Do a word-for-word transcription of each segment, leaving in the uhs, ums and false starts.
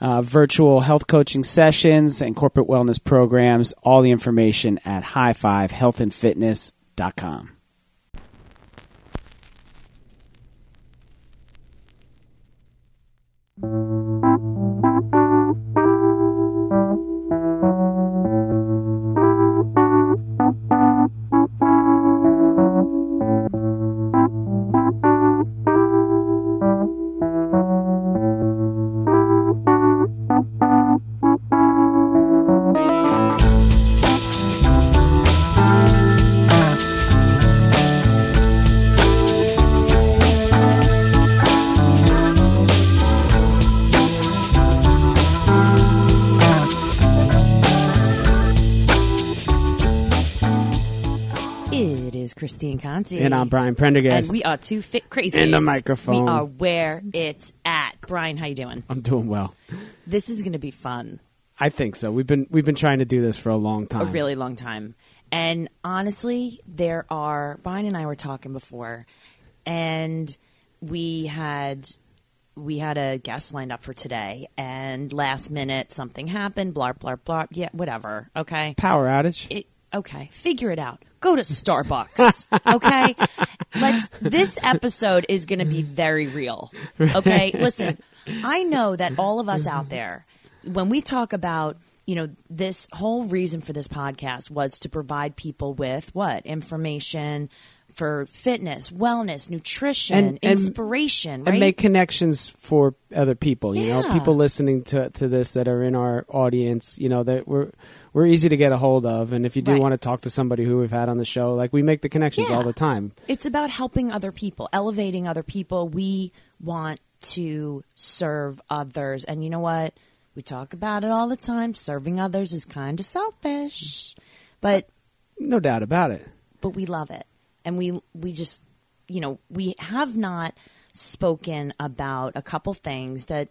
Uh, virtual health coaching sessions and corporate wellness programs, all the information at high five health and fitness dot com. Christine Conti. And I'm Brian Prendergast. And we are Two Fit Crazies. And the microphone. We are where it's at. Brian, how you doing? I'm doing well. This is going to be fun. I think so. We've been we've been trying to do this for a long time. A really long time. And honestly, there are, Brian and I were talking before, and we had we had a guest lined up for today, and last minute something happened, blarp, blarp, blarp, yeah, whatever, okay? Power outage. It, okay, figure it out. Go to Starbucks, okay? Let's. This episode is going to be very real, okay? Listen, I know that all of us out there, when we talk about, you know, this whole reason for this podcast was to provide people with what? Information for fitness, wellness, nutrition, and, inspiration, and, right? And make connections for other people, you yeah. know, people listening to to this that are in our audience, you know, that we're – We're easy to get a hold of, and if you do right. want to talk to somebody who we've had on the show, like we make the connections yeah. all the time. It's about helping other people, elevating other people. We want to serve others, and you know what? We talk about it all the time. Serving others is kind of selfish, but no doubt about it. But we love it, and we we just, you know, we have not spoken about a couple things that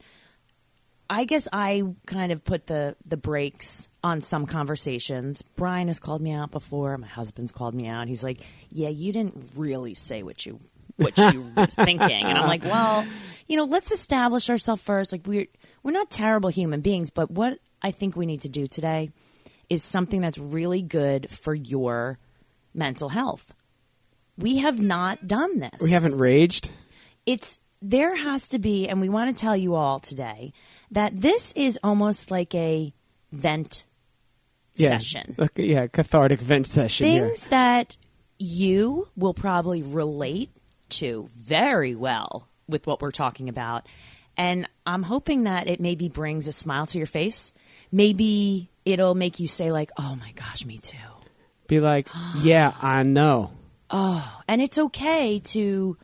I guess I kind of put the the brakes on some conversations. Brian has called me out before. My husband's called me out. He's like, yeah, you didn't really say what you what you were thinking. And I'm like, well, you know, let's establish ourselves first. Like we're we're not terrible human beings, but what I think we need to do today is something that's really good for your mental health. We have not done this. We haven't raged. It's there has to be, and we want to tell you all today that this is almost like a vent yeah. session. Okay, yeah, cathartic vent session. Things yeah. that you will probably relate to very well with what we're talking about. And I'm hoping that it maybe brings a smile to your face. Maybe it'll make you say like, oh my gosh, me too. Be like, yeah, I know. Oh, and it's okay to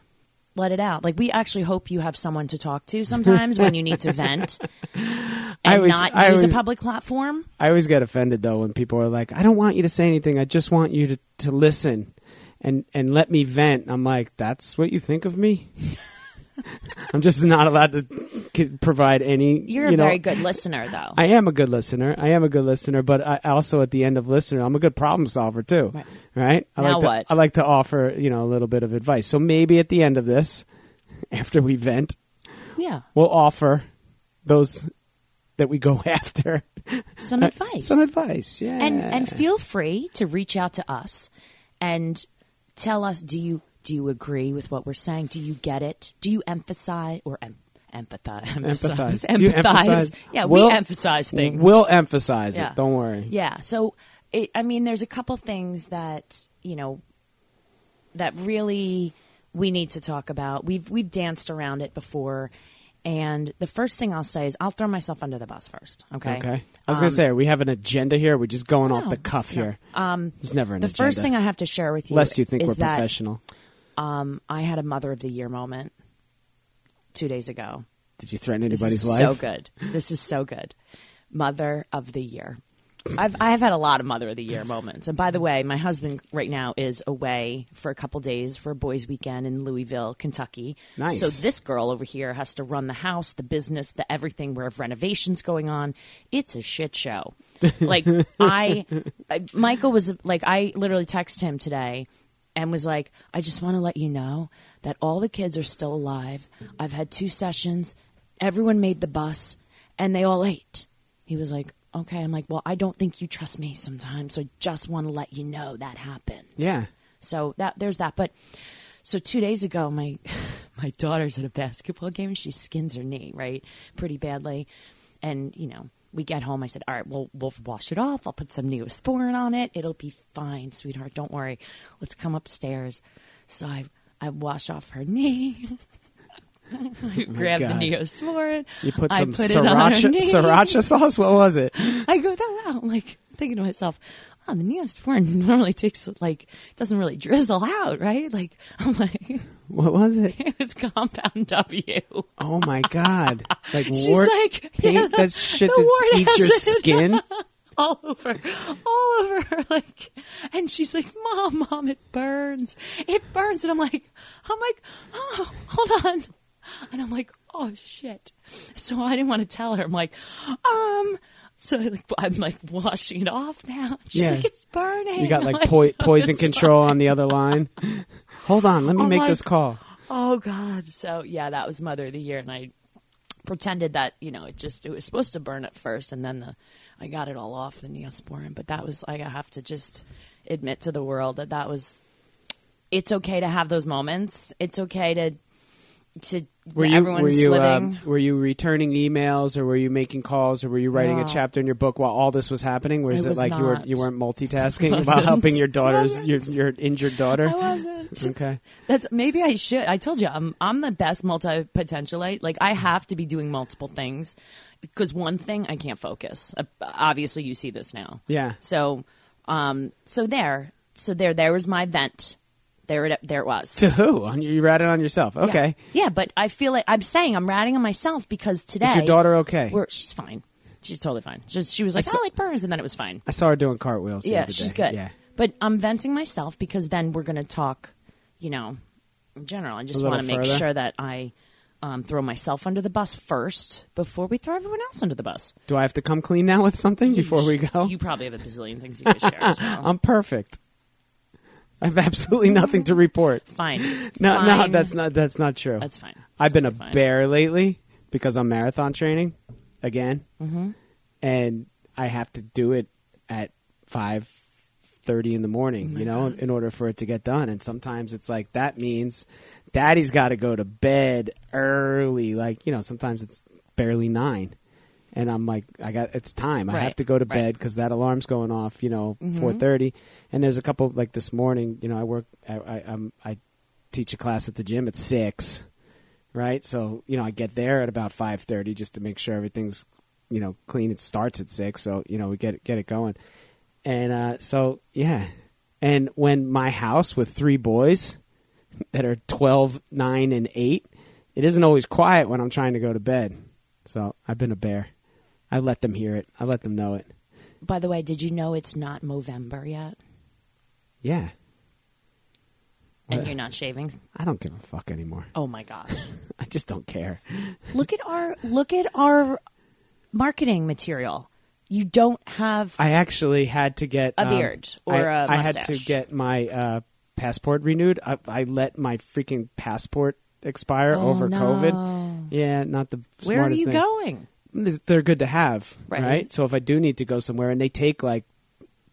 let it out. Like we actually hope you have someone to talk to sometimes when you need to vent and I always, not I use always, a public platform. I always get offended though when people are like, I don't want you to say anything. I just want you to, to listen and, and let me vent. I'm like, that's what you think of me? I'm just not allowed to provide any. You're you a know, very good listener though. I am a good listener. I am a good listener, but I also at the end of listener, I'm a good problem solver too. Right. Right? I now like to, what? I like to offer, you know, a little bit of advice. So maybe at the end of this, after we vent, yeah, we'll offer those that we go after some advice. Some advice, yeah. And and feel free to reach out to us and tell us, do you do you agree with what we're saying? Do you get it? Do you emphasize or em- empathize? Empathize. Empathize. empathize? Yeah, we'll, we emphasize things. We'll emphasize yeah. it. Don't worry. Yeah. So it, I mean, there's a couple things that, you know, that really we need to talk about. We've we've danced around it before. And the first thing I'll say is I'll throw myself under the bus first. Okay. Okay. I was um, going to say, are we have an agenda here? Or are we just going no, off the cuff no. here? Um, There's never an the agenda. The first thing I have to share with you Lest you think is we're that, professional. Um, I had a Mother of the Year moment two days ago. Did you threaten anybody's this is life? So good. This is so good. Mother of the Year. I've I've had a lot of Mother of the Year moments. And by the way, my husband right now is away for a couple days for a boys' weekend in Louisville, Kentucky. Nice. So this girl over here has to run the house, the business, the everything. We have renovations going on. It's a shit show. Like I, I Michael was like, I literally texted him today and was like, I just want to let you know that all the kids are still alive. I've had two sessions. Everyone made the bus and they all ate. He was like, okay. I'm like, well, I don't think you trust me sometimes. So I just want to let you know that happened. Yeah. So that there's that. But so two days ago, my, my daughter's at a basketball game and she skins her knee, right? Pretty badly. And, you know, we get home. I said, all right, well, we'll wash it off. I'll put some Neosporin on it. It'll be fine, sweetheart. Don't worry. Let's come upstairs. So I, I wash off her knee. I grabbed oh the Neosporin. You put some I put sriracha, sriracha sauce? What was it? I go, that wow. I'm like thinking to myself, oh, the Neosporin normally takes, like, doesn't really drizzle out, right? Like, I'm like, what was it? It was Compound W. Oh my God. Like, she's wart like, paint, yeah, that shit just eats your skin. All over, all over her, like, and she's like, Mom, Mom, it burns. It burns. And I'm like, I'm like, oh, hold on. And I'm like, oh, shit. So I didn't want to tell her. I'm like, um, so like, I'm like washing it off now. She's yeah. like, it's burning. You got like, like po- no, poison control fine. on the other line. Hold on. Let me I'm make like, this call. Oh, God. So, yeah, that was Mother of the Year. And I pretended that, you know, it just, it was supposed to burn at first. And then the, I got it all off the Neosporin. But that was, I have to just admit to the world that that was, it's okay to have those moments. It's okay to, to were you, everyone's were you, living. Uh, were you returning emails or were you making calls or were you writing no. a chapter in your book while all this was happening? Or is it, it like not. you were you weren't multitasking while helping your daughter's your, your injured daughter? I wasn't. Okay. That's maybe I should. I told you I'm I'm the best multi-potentialite. Like I have to be doing multiple things because one thing I can't focus. Obviously, you see this now. Yeah. So, um, so there, so there, there was my vent. There it there it was. To who? You ratted on yourself. Okay. Yeah. yeah, but I feel like I'm saying I'm ratting on myself because today. Is your daughter okay? We're, she's fine. She's totally fine. She, she was like, saw, oh, it burns. And then it was fine. I saw her doing cartwheels. Yeah, she's good. Yeah. But I'm venting myself because then we're going to talk, you know, in general. I just want to make sure that I um, throw myself under the bus first before we throw everyone else under the bus. Do I have to come clean now with something you before sh- we go? You probably have a bazillion things you could share as well. I'm perfect. I have absolutely nothing to report. Fine. No, fine. no, that's not that's not true. That's fine. That's I've been a fine. bear lately because I'm marathon training again, mm-hmm. and I have to do it at five thirty in the morning, oh my you know, God. in order for it to get done. And sometimes it's like that means Daddy's got to go to bed early. Like you know, sometimes it's barely nine. And I'm like, I got it's time. Right. I have to go to right. bed because that alarm's going off, you know, mm-hmm. four thirty. And there's a couple, like this morning, you know, I work, I, I, I'm, I teach a class at the gym at six, right? So, you know, I get there at about five thirty just to make sure everything's, you know, clean. It starts at six, so, you know, we get, get it going. And uh, so, yeah. And when my house with three boys that are twelve, nine, and eight, it isn't always quiet when I'm trying to go to bed. So I've been a bear. I let them hear it. I let them know it. By the way, did you know it's not Movember yet? Yeah. And what? You're not shaving? I don't give a fuck anymore. Oh my gosh. I just don't care. Look at our look at our marketing material. You don't have I actually had to get a um, beard or I, a mustache. I had to get my uh, passport renewed. I, I let my freaking passport expire oh, over no. COVID. Yeah, not the smartest thing. Where are you thing. going? They're good to have, right. right? So if I do need to go somewhere, and they take like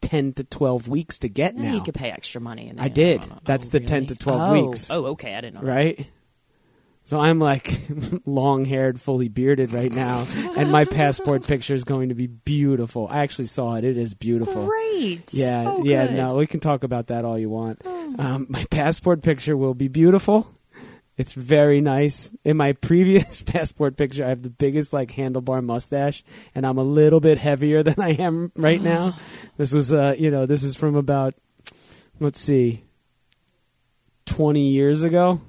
ten to twelve weeks to get yeah, now. You could ppay extra money. And I did. That's oh, the really? ten to twelve oh. weeks. Oh, okay. I didn't know. Right? That. So I'm like long-haired, fully bearded right now, and my passport picture is going to be beautiful. I actually saw it. It is beautiful. Great. Yeah, oh, yeah. Good. No, we can talk about that all you want. Oh. Um, my passport picture will be beautiful. It's very nice. In my previous passport picture, I have the biggest like handlebar mustache, and I'm a little bit heavier than I am right now. This was, uh, you know, this is from about, let's see, twenty years ago.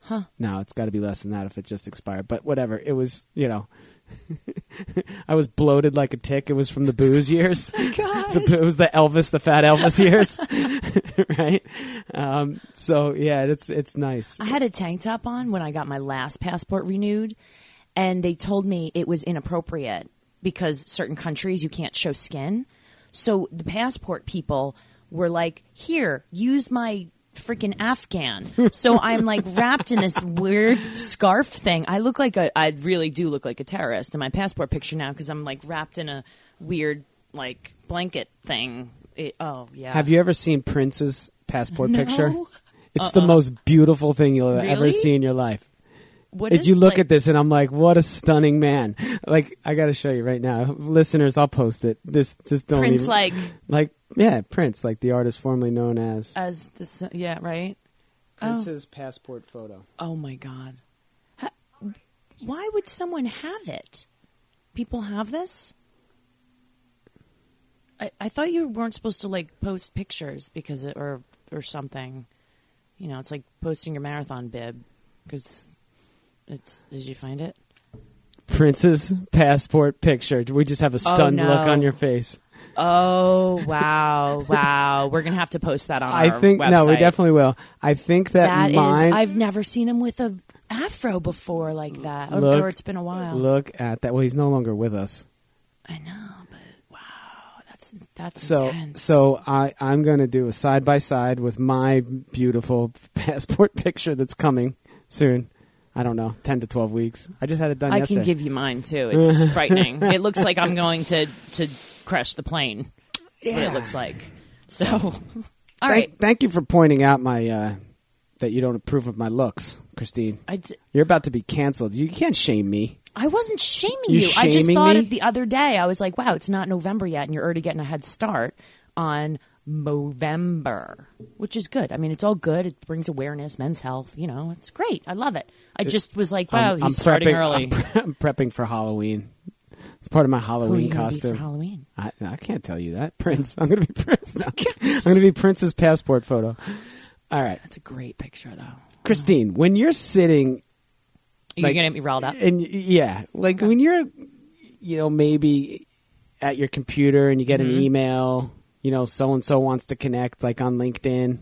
Huh. No, it's got to be less than that if it just expired. But whatever. It was, you know, I was bloated like a tick. It was from the booze years. Oh my God. The, it was the Elvis, the fat Elvis years. Right? Um, so, yeah, it's it's nice. I had a tank top on when I got my last passport renewed, and they told me it was inappropriate because certain countries you can't show skin. So the passport people were like, here, use my freaking Afghan. So I'm like wrapped in this weird scarf thing. I look like a, I really do look like a terrorist in my passport picture now because I'm like wrapped in a weird like blanket thing. It, oh, yeah. Have you ever seen Prince's passport no. picture? It's uh-uh. the most beautiful thing you'll really? ever see in your life. What is, you look like, at this, and I'm like, what a stunning man. Like, I got to show you right now. Listeners, I'll post it. Just, just don't Prince, even, like... Like, yeah, Prince, like the artist formerly known as... As the... Yeah, right? Prince's oh. passport photo. Oh, my God. How, why would someone have it? People have this? I, I thought you weren't supposed to, like, post pictures because... It, or, or something. You know, it's like posting your marathon bib because... It's, did you find it? Prince's passport picture. We just have a stunned oh, no. look on your face. Oh, wow. Wow. We're going to have to post that on I our think, website. No, we definitely will. I think that, that mine... Is, I've never seen him with an afro before like that. Or, look, or it's been a while. Look at that. Well, he's no longer with us. I know, but wow. That's that's so, intense. So I, I'm going to do a side-by-side with my beautiful passport picture that's coming soon. I don't know, ten to twelve weeks. I just had it done I yesterday. I can give you mine, too. It's frightening. It looks like I'm going to, to crash the plane. That's yeah. what it looks like. So, all thank, right. Thank you for pointing out my uh, that you don't approve of my looks, Christine. I d- You're about to be canceled. You can't shame me. I wasn't shaming you. you. I just thought me? Of the other day. I was like, wow, it's not November yet, and you're already getting a head start on Movember, which is good. I mean, it's all good. It brings awareness, men's health. You know, it's great. I love it. I just was like, wow, I'm, he's I'm starting prepping, early. I'm, pre- I'm prepping for Halloween. It's part of my Halloween Who are you costume. Be for Halloween? I, I can't tell you that. Prince. I'm going to be Prince. No. I'm going to be Prince's passport photo. All right. That's a great picture, though. Christine, when you're sitting, are like, you going to get me riled up? And yeah, like okay. when you're, you know, maybe at your computer and you get mm-hmm. an email. You know, so-and-so wants to connect, like on LinkedIn,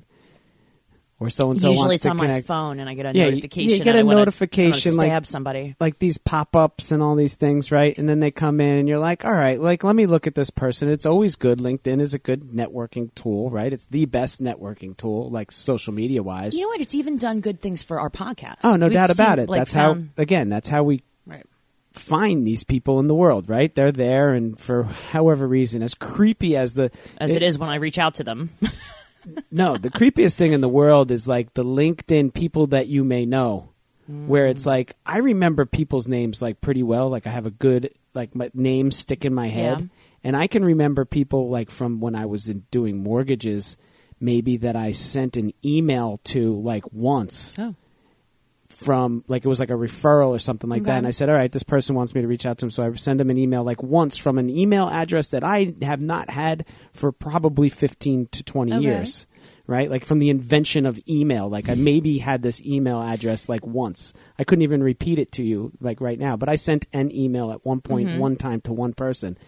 or so-and-so Usually wants to connect. Usually it's on my phone, and I get a yeah, notification. You, you get a I notification. Wanna, I wanna stab like, somebody. Like these pop-ups and all these things, right? And then they come in, and you're like, all right, like, let me look at this person. It's always good. LinkedIn is a good networking tool, right? It's the best networking tool, like social media-wise. You know what? It's even done good things for our podcast. Oh, no We've doubt about seen, it. Like, that's found- how, again, that's how we... find these people in the world, right? They're there, and for however reason, as creepy as the... As it, it is when I reach out to them. No, the creepiest thing in the world is like the LinkedIn people that you may know, mm. where it's like, I remember people's names like pretty well. Like I have a good, like my name stick in my head. Yeah. And I can remember people like from when I was in doing mortgages, maybe that I sent an email to like once. Oh. From like it was like a referral or something like okay. that, and I said, all right, this person wants me to reach out to him, so I send him an email like once from an email address that I have not had for probably fifteen to twenty okay. years, right? Like from the invention of email, like I maybe had this email address like once. I couldn't even repeat it to you like right now, but I sent an email at one point mm-hmm. one time to one person,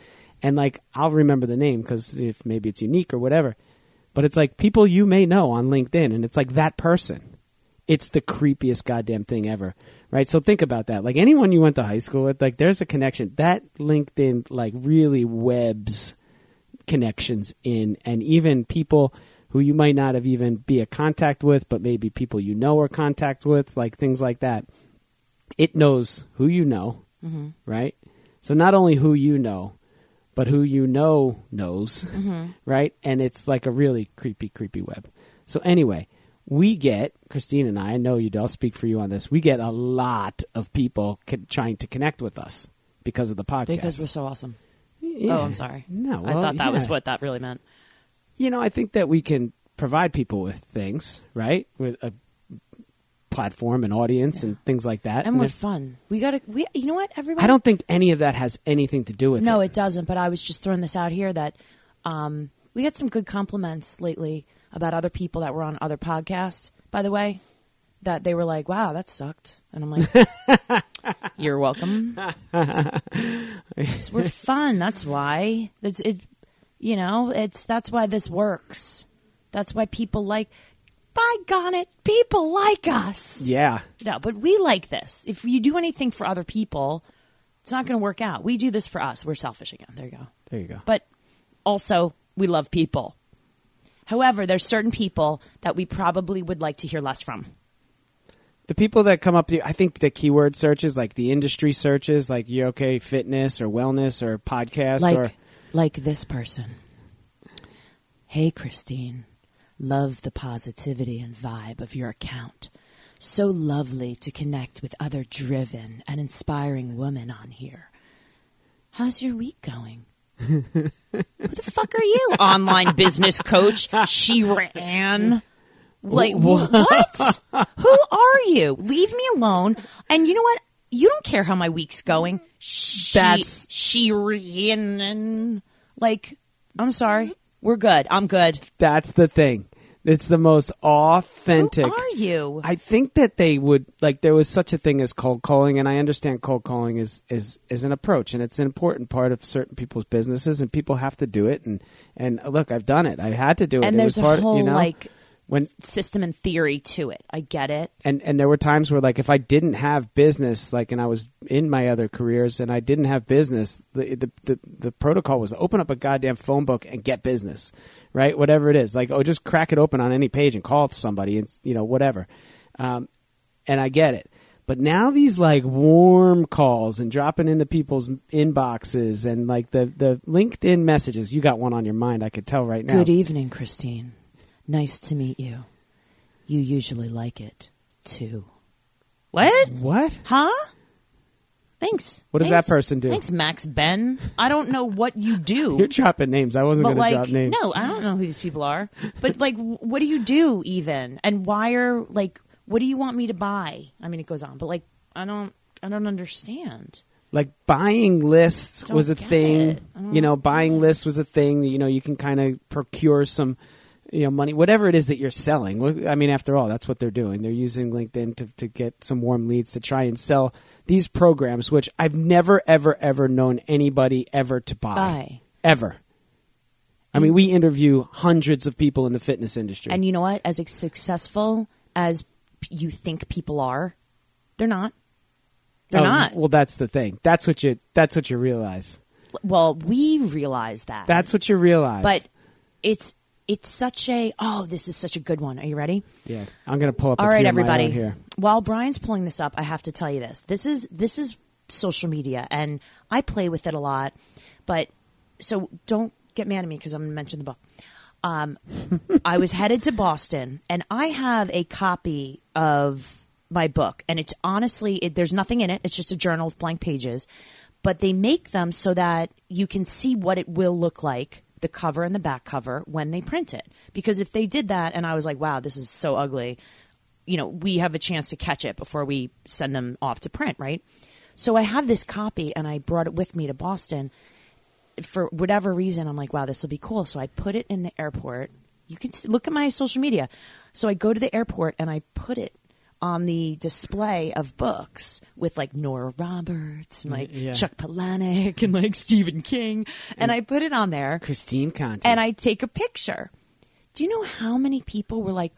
and like I'll remember the name because if maybe it's unique or whatever, but it's like people you may know on LinkedIn, and it's like that person. It's the creepiest goddamn thing ever, right? So think about that. Like anyone you went to high school with, like there's a connection. That LinkedIn like really webs connections in, and even people who you might not have even be a contact with, but maybe people you know are contact with, like things like that. It knows who you know, mm-hmm. right? So not only who you know, but who you know knows, mm-hmm. right? And it's like a really creepy, creepy web. So anyway... we get, Christine and I, I know you do, I'll speak for you on this, we get a lot of people con- trying to connect with us because of the podcast. Because we're so awesome. Yeah. Oh, I'm sorry. No, well, I thought that yeah. was what that really meant. You know, I think that we can provide people with things, right? With a platform and audience yeah. and things like that. And, and we're if, fun. We got to, we, you know what, everybody? I don't think any of that has anything to do with no, it. No, it doesn't. But I was just throwing this out here that um, we got some good compliments lately about other people that were on other podcasts, by the way, that they were like, wow, that sucked. And I'm like, you're welcome. We're fun. That's why. It's, it, you know, it's that's why this works. That's why people like, by gonit, people like us. Yeah. No, but we like this. If you do anything for other people, it's not going to work out. We do this for us. We're selfish again. There you go. There you go. But also, we love people. However, there's certain people that we probably would like to hear less from. The people that come up to you, I think the keyword searches, like the industry searches, like you okay, fitness or wellness or podcast. Like, or like this person. Hey, Christine, love the positivity and vibe of your account. So lovely to connect with other driven and inspiring women on here. How's your week going? Who the fuck are you? Online business coach. She ran. Like, what? what? Who are you? Leave me alone. And you know what? You don't care how my week's going. She, That's... She ran. Like, I'm sorry. We're good. I'm good. That's the thing. It's the most authentic. Who are you? I think that they would, like, there was such a thing as cold calling, and I understand cold calling is, is, is an approach, and it's an important part of certain people's businesses, and people have to do it. And, and look, I've done it. I had to do it. And it there's was a part, whole, you know, like, when, system and theory to it. I get it. And, and there were times where, like, if I didn't have business, like, and I was in my other careers and I didn't have business, the, the, the, the protocol was open up a goddamn phone book and get business. Right? Whatever it is. Like, oh, just crack it open on any page and call somebody and, you know, whatever. Um, and I get it. But now these, like, warm calls and dropping into people's inboxes and, like, the, the LinkedIn messages. You got one on your mind, I could tell right now. Good evening, Christine. Nice to meet you. You usually like it, too. What? What? Huh? Thanks. What does Thanks. that person do? Thanks, Max Ben. I don't know what you do. You're dropping names. I wasn't going like, to drop names. No, I don't know who these people are. But, like, what do you do even? And why are, like, what do you want me to buy? I mean, it goes on. But, like, I don't I don't understand. Like, buying lists don't was a thing. You know, buying it. lists was a thing. You know, you can kind of procure some... You know, money, whatever it is that you're selling. I mean, after all, that's what they're doing. They're using LinkedIn to, to get some warm leads to try and sell these programs, which I've never, ever, ever known anybody ever to buy. Buy. Ever. I mean, we interview hundreds of people in the fitness industry. And you know what? As successful as you think people are, they're not. They're oh, not. Well, that's the thing. That's what you, that's what you realize. Well, we realize that. That's what you realize. But it's... It's such a, oh, this is such a good one. Are you ready? Yeah. I'm going to pull up a few of my own here. All right, everybody. While Brian's pulling this up, I have to tell you this. This is this is social media, and I play with it a lot. But so don't get mad at me because I'm going to mention the book. Um, I was headed to Boston, and I have a copy of my book. And it's honestly, it, there's nothing in it. It's just a journal with blank pages. But they make them so that you can see what it will look like, the cover and the back cover, when they print it. Because if they did that and I was like, wow, this is so ugly, you know, we have a chance to catch it before we send them off to print, right? So I have this copy and I brought it with me to Boston. For whatever reason, I'm like, wow, this will be cool. So I put it in the airport. You can look at my social media. So I go to the airport and I put it on the display of books with like Nora Roberts and like yeah. Chuck Palahniuk and like Stephen King. And, and I put it on there. Christine Conti. And I take a picture. Do you know how many people were like,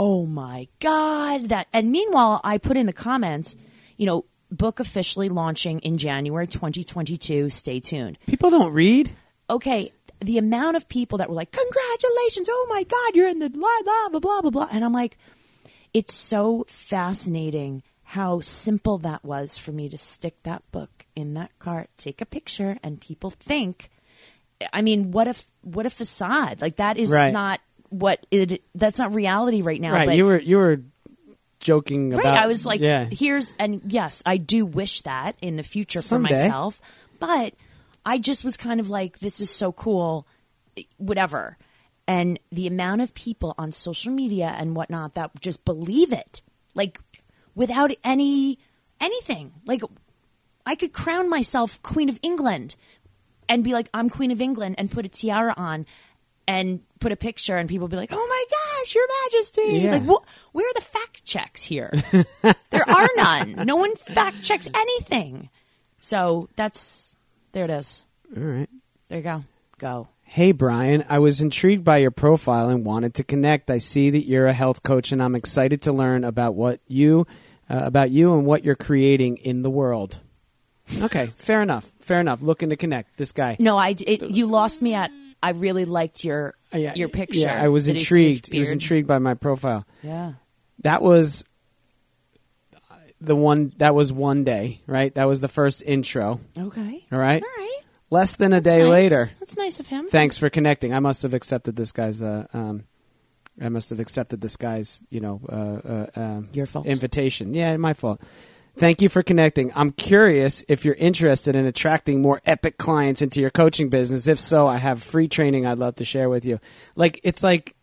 oh my God, that. And meanwhile, I put in the comments, you know, book officially launching in January twenty twenty-two. Stay tuned. People don't read. Okay. The amount of people that were like, congratulations. Oh my God, you're in the blah, blah, blah, blah, blah, blah. And I'm like, it's so fascinating how simple that was for me to stick that book in that cart, take a picture, and people think, I mean, what a, what a facade. Like, that is right. not what it, that's not reality right now. Right. But you were, you were joking right, about I was like, yeah. here's, and yes, I do wish that in the future Someday. for myself, but I just was kind of like, this is so cool, whatever. And the amount of people on social media and whatnot that just believe it, like without any, anything, like I could crown myself Queen of England and be like, I'm Queen of England, and put a tiara on and put a picture, and people be like, oh my gosh, Your Majesty. Yeah. Like, well, where are the fact checks here? There are none. No one fact checks anything. So that's, there it is. All right. There you go. Go. Hey, Brian, I was intrigued by your profile and wanted to connect. I see that you're a health coach, and I'm excited to learn about what you, uh, about you and what you're creating in the world. Okay, fair enough. Fair enough. Looking to connect. This guy. No, I. It, you lost me at. I really liked your uh, yeah, your picture. Yeah, I was Did intrigued. I was intrigued by my profile. Yeah, that was the one. That was one day, right? That was the first intro. Okay. All right. All right. Less than a That's day nice. later. That's nice of him. Thanks for connecting. I must have accepted this guy's. Uh, um, I must have accepted this guy's. You know, uh, uh, uh, your fault. Invitation. Yeah, my fault. Thank you for connecting. I'm curious if you're interested in attracting more epic clients into your coaching business. If so, I have free training I'd love to share with you. Like, it's like,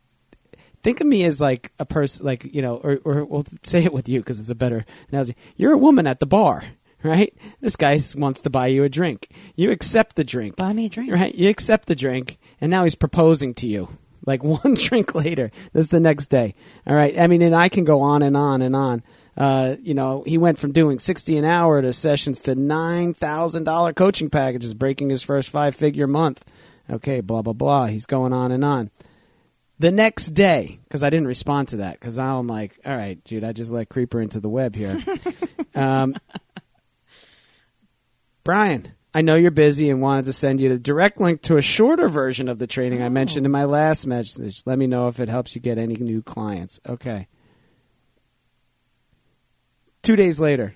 think of me as like a person, like, you know, or, or we'll say it with you because it's a better analogy. You're a woman at the bar, right? This guy wants to buy you a drink. You accept the drink. Buy me a drink. Right? You accept the drink, and now he's proposing to you. Like one drink later, this is the next day. All right. I mean, and I can go on and on and on. Uh, you know, he went from doing sixty an hour to sessions to nine thousand dollars coaching packages, breaking his first five-figure month. Okay, blah, blah, blah. He's going on and on. The next day, because I didn't respond to that, because I'm like, all right, dude, I just let Creeper into the web here. um, Brian, I know you're busy and wanted to send you the direct link to a shorter version of the training oh. I mentioned in my last message. Let me know if it helps you get any new clients. Okay. Two days later,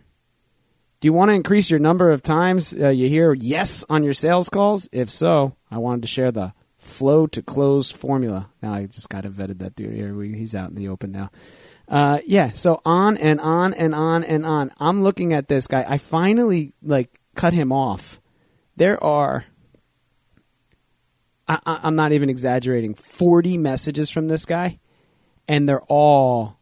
do you want to increase your number of times uh, you hear yes on your sales calls? If so, I wanted to share the flow to close formula. Now, I just kind of vetted that dude here. We, he's out in the open now. Uh, yeah, so on and on and on and on. I'm looking at this guy. I finally, like, cut him off. There are, I, I, I'm not even exaggerating, forty messages from this guy, and they're all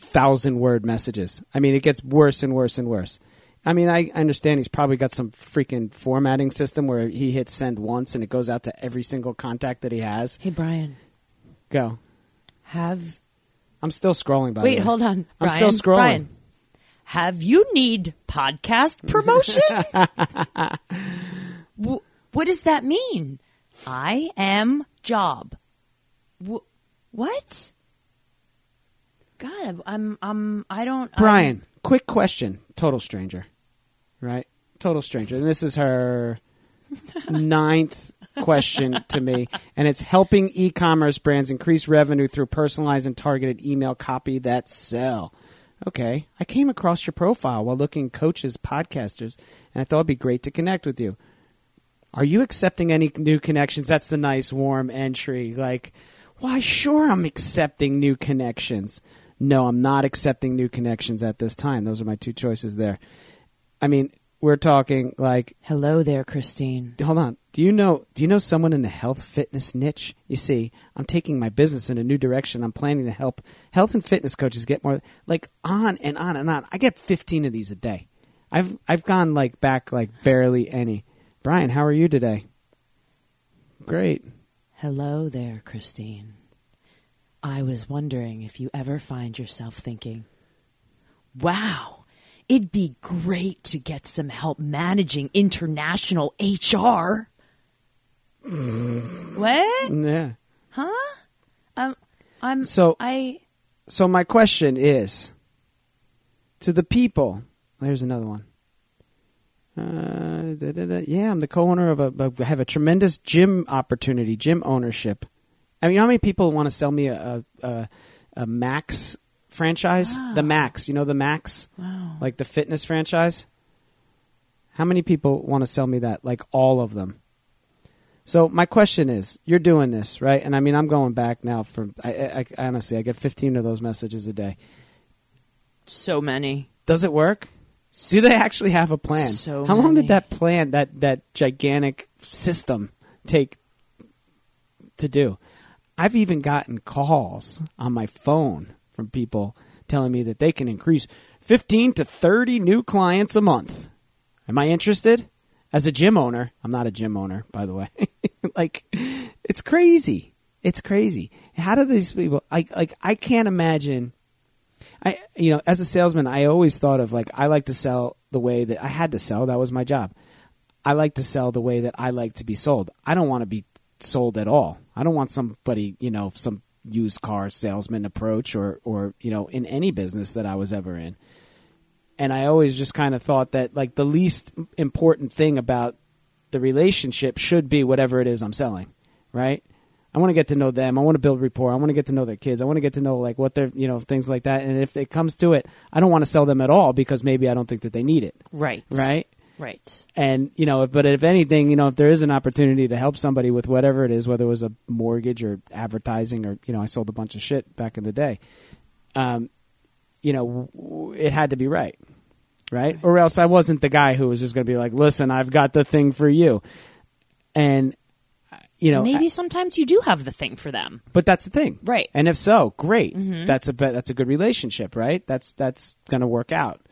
thousand word messages. I mean, it gets worse and worse and worse. I mean, I understand he's probably got some freaking formatting system where he hits send once and it goes out to every single contact that he has. Hey, Brian. Go. Have. I'm still scrolling, by the way. Wait, hold on. I'm Brian, still scrolling. Brian, have you need podcast promotion? w- what does that mean? I am job. W- what? God, I'm, I'm, I don't. Brian, I'm... quick question. Total stranger, right? Total stranger. And this is her ninth question to me. And it's helping e-commerce brands increase revenue through personalized and targeted email copy that sell. Okay. I came across your profile while looking coaches, podcasters, and I thought it'd be great to connect with you. Are you accepting any new connections? That's the nice, warm entry. Like, why, sure, I'm accepting new connections. No, I'm not accepting new connections at this time. Those are my two choices there. I mean, we're talking like... Hello there, Christine. Hold on. Do you know Do you know someone in the health fitness niche? You see, I'm taking my business in a new direction. I'm planning to help health and fitness coaches get more... Like, on and on and on. I get fifteen of these a day. I've I've gone like back like barely any. Brian, how are you today? Great. Hello there, Christine. I was wondering if you ever find yourself thinking, wow, it'd be great to get some help managing international H R. Mm. What? Yeah. Huh? Um, I'm, so, I... So my question is, to the people, there's another one. Uh, da, da, da. Yeah, I'm the co-owner of a, I have a tremendous gym opportunity, gym ownership. I mean, you know how many people want to sell me a a, a Max franchise? Wow. The Max. You know the Max? Wow. Like the fitness franchise? How many people want to sell me that? Like all of them. So my question is, you're doing this, right? And I mean, I'm going back now for, I, I, honestly, I get fifteen of those messages a day. So many. Does it work? Do they actually have a plan? So How many. long did that plan, that, that gigantic system take to do? I've even gotten calls on my phone from people telling me that they can increase fifteen to thirty new clients a month. Am I interested? As a gym owner, I'm not a gym owner, by the way. Like, it's crazy. It's crazy. How do these people, I, like, I can't imagine. I, you know, as a salesman, I always thought of, like, I like to sell the way that I had to sell. That was my job. I like to sell the way that I like to be sold. I don't want to be sold at all. I don't want somebody, you know, some used car salesman approach or, or, you know, in any business that I was ever in. And I always just kind of thought that, like, the least important thing about the relationship should be whatever it is I'm selling, right? I want to get to know them. I want to build rapport. I want to get to know their kids. I want to get to know, like, what they're, you know, things like that. And if it comes to it, I don't want to sell them at all because maybe I don't think that they need it. Right. Right? Right. And, you know, but if anything, you know, if there is an opportunity to help somebody with whatever it is, whether it was a mortgage or advertising or, you know, I sold a bunch of shit back in the day, um, you know, it had to be right. Right? Or else I wasn't the guy who was just going to be like, listen, I've got the thing for you. And, you know. Maybe I, sometimes you do have the thing for them. But that's the thing. Right. And if so, great. Mm-hmm. That's a that's a good relationship, right? That's, that's going to work out.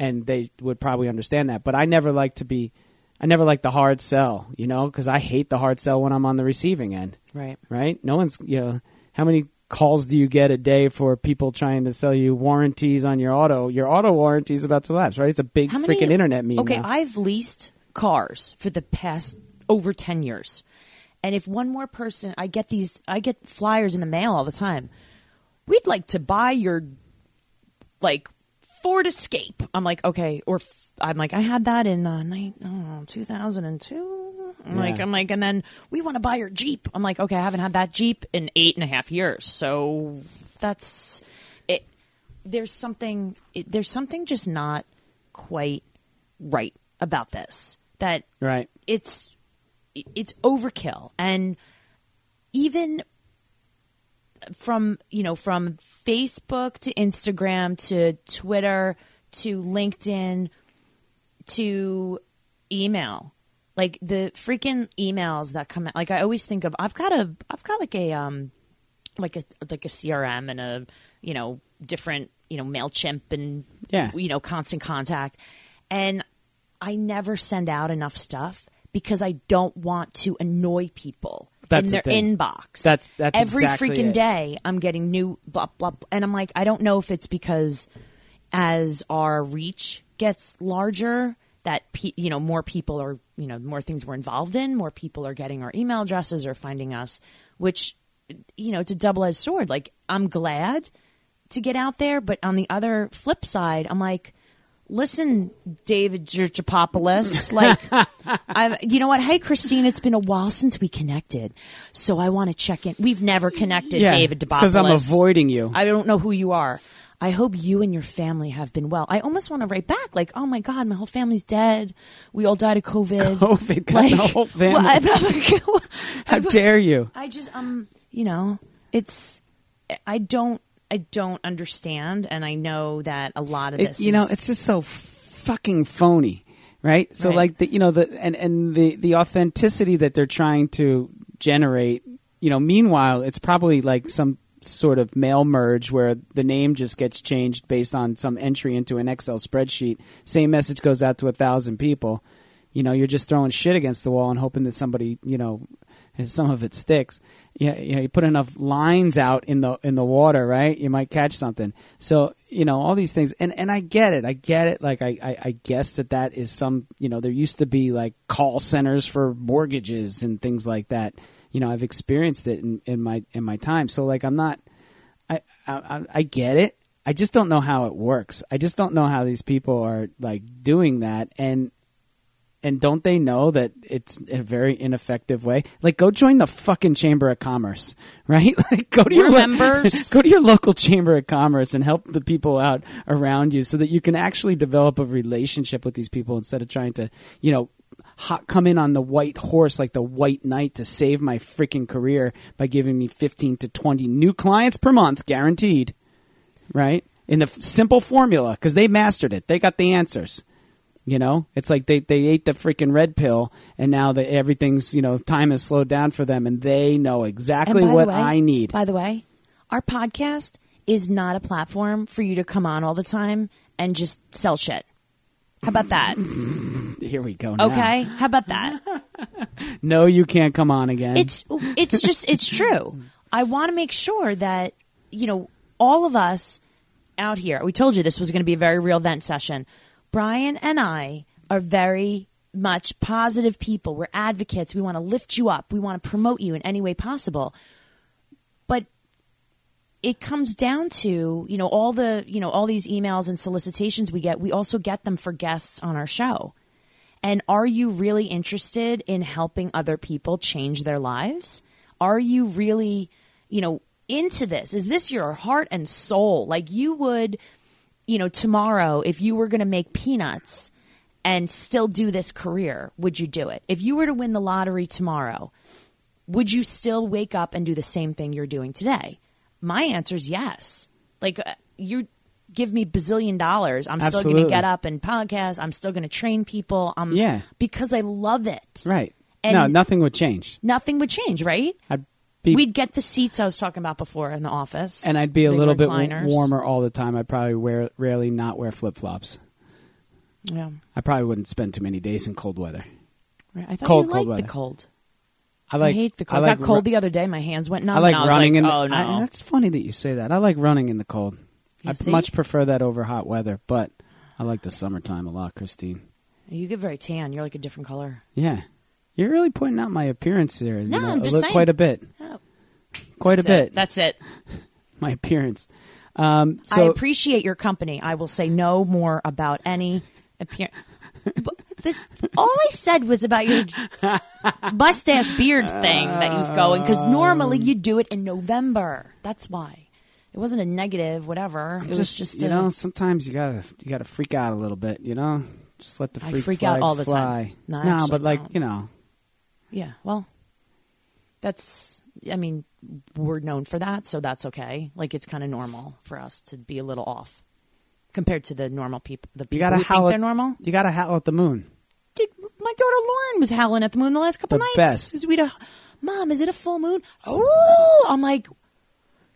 And they would probably understand that. But I never like to be, I never like the hard sell, you know, because I hate the hard sell when I'm on the receiving end. Right. Right? No one's, you know, how many calls do you get a day for people trying to sell you warranties on your auto? Your auto warranty is about to lapse, right? It's a big many, freaking internet meme. Okay, now. I've leased cars for the past over ten years. And if one more person, I get these, I get flyers in the mail all the time. We'd like to buy your, like, Ford Escape. I'm like, okay. Or f- I'm like, I had that in uh, night, oh, two thousand two. I'm yeah. like, I'm like, and then we want to buy your Jeep. I'm like, okay, I haven't had that Jeep in eight and a half years. So that's it. There's something, it, there's something just not quite right about this, that right. it's, it's overkill. And even from, you know, from Facebook to Instagram to Twitter to LinkedIn to email. Like, the freaking emails that come out, like, I always think of, I've got a, I've got like a, um, like a, like a C R M and a, you know, different, you know, MailChimp and, yeah. you know, Constant Contact. And I never send out enough stuff because I don't want to annoy people that's in their the inbox. That's, that's Every exactly freaking it. day I'm getting new blah, blah, blah. And I'm like, I don't know if it's because as our reach gets larger, that, pe- you know, more people are, you know, more things we're involved in, more people are getting our email addresses or finding us, which, you know, it's a double-edged sword. Like, I'm glad to get out there, but on the other flip side, I'm like, listen, David Georgiopoulos, like, I'm, you know what? Hey, Christine, it's been a while since we connected, so I want to check in. We've never connected, yeah, David Georgiopoulos. Because I'm avoiding you. I don't know who you are. I hope you and your family have been well. I almost want to write back, like, oh, my God, my whole family's dead. We all died of COVID. COVID, like, the whole family. Well, I, I, How I, dare you? I just, um, you know, it's, I don't, I don't understand. And I know that a lot of this it, You is, know, it's just so fucking phony, right? So, right. like, the, you know, the and, and the, the authenticity that they're trying to generate, you know, meanwhile, it's probably like some sort of mail merge where the name just gets changed based on some entry into an Excel spreadsheet. Same message goes out to a thousand people. You know, you're just throwing shit against the wall and hoping that somebody, you know, and some of it sticks. You know, you put enough lines out in the, in the water, right? You might catch something. So, you know, all these things. And, and I get it. I get it. Like, I, I, I guess that that is some, you know, there used to be like call centers for mortgages and things like that. You know, I've experienced it in, in my in my time. So, like, I'm not I, – I, I get it. I just don't know how it works. I just don't know how these people are, like, doing that. And and don't they know that it's a very ineffective way? Like, go join the fucking Chamber of Commerce, right? Like, go to your members. Go to your local Chamber of Commerce and help the people out around you so that you can actually develop a relationship with these people instead of trying to, you know – hot, come in on the white horse like the white knight to save my freaking career by giving me fifteen to twenty new clients per month, guaranteed, right? In the simple formula, because they mastered it. They got the answers. You know, it's like they, they ate the freaking red pill, and now that everything's, you know, time has slowed down for them, and they know exactly what I need. By the way, our podcast is not a platform for you to come on all the time and just sell shit. How about that? Here we go now. Okay. How about that? No, you can't come on again. It's it's just, it's true. I want to make sure that, you know, all of us out here, we told you this was going to be a very real vent session. Brian and I are very much positive people. We're advocates. We want to lift you up. We want to promote you in any way possible. But it comes down to, you know, all the, you know, all these emails and solicitations we get, we also get them for guests on our show. And are you really interested in helping other people change their lives? Are you really, you know, into this? Is this your heart and soul? Like you would... You know, tomorrow, if you were going to make peanuts and still do this career, would you do it? If you were to win the lottery tomorrow, would you still wake up and do the same thing you're doing today? My answer is yes. Like, you give me a bazillion dollars, I'm Absolutely. still going to get up and podcast. I'm still going to train people. I'm, yeah. Because I love it. Right. And no, nothing would change. Nothing would change, right? I'd Be, We'd get the seats I was talking about before in the office. And I'd be a little bit w- warmer all the time. I'd probably wear, rarely not wear flip-flops. Yeah. I probably wouldn't spend too many days in cold weather. Right. I thought cold, you liked cold the cold. I, like, I hate the cold. I, like, I got cold the other day. My hands went numb. I like and I was running like, in the, oh, no. I, that's funny that you say that. I like running in the cold. You I see? much prefer that over hot weather, but I like the summertime a lot, Christine. You get very tan. You're like a different color. Yeah. You're really pointing out my appearance here. No, you know, I'm just saying. Quite a bit. Oh. Quite That's a bit. It. That's it. My appearance. Um, so I appreciate your company. I will say no more about any appearance. This, all I said was about your mustache beard thing that you've going, because normally you do it in November. That's why. It wasn't a negative, whatever. It just, was just you a, know, sometimes you gotta you gotta freak out a little bit, you know? Just let the freak I freak flag out all the fly. Time. No, no but like, don't. you know. Yeah, well, that's, I mean, we're known for that, so that's okay. Like, it's kind of normal for us to be a little off compared to the normal people. The people who think they're normal. You got to howl at the moon. Dude, my daughter Lauren was howling at the moon the last couple nights. The best. Because we'd, Mom, is it a full moon? Oh, I'm like,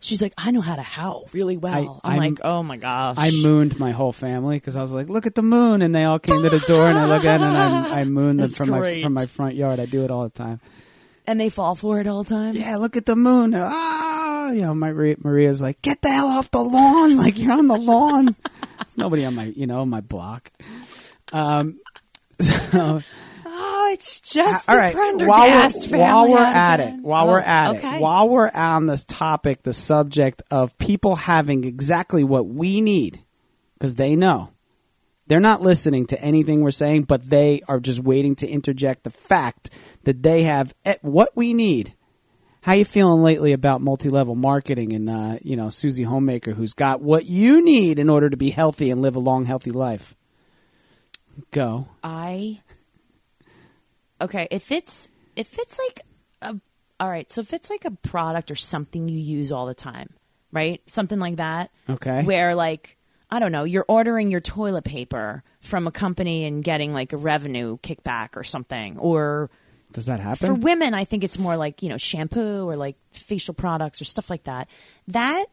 she's like, I know how to howl really well. I, I'm, I'm like, oh, my gosh. I mooned my whole family because I was like, look at the moon. And they all came to the door and I look at it and I, I moon them from my, from my front yard. I do it all the time. And they fall for it all the time? Yeah, look at the moon. They're, ah, you know, my, Maria's like, get the hell off the lawn. Like, you're on the lawn. There's nobody on my, you know, my block. Um, so, oh, it's just all the right. Prendergast while we're, family. While we're at it, while oh, we're at okay. it, while we're on this topic, the subject of people having exactly what we need, because they know. They're not listening to anything we're saying, but they are just waiting to interject the fact that they have what we need. How you feeling lately about multi-level marketing and, uh, you know, Susie Homemaker, who's got what you need in order to be healthy and live a long, healthy life? Go. I... Okay, if it's if it's like a all right, so if it's like a product or something you use all the time, right? Something like that. Okay. Where like I don't know, you're ordering your toilet paper from a company and getting like a revenue kickback or something. Or does that happen? For women, I think it's more like, you know, shampoo or like facial products or stuff like that. That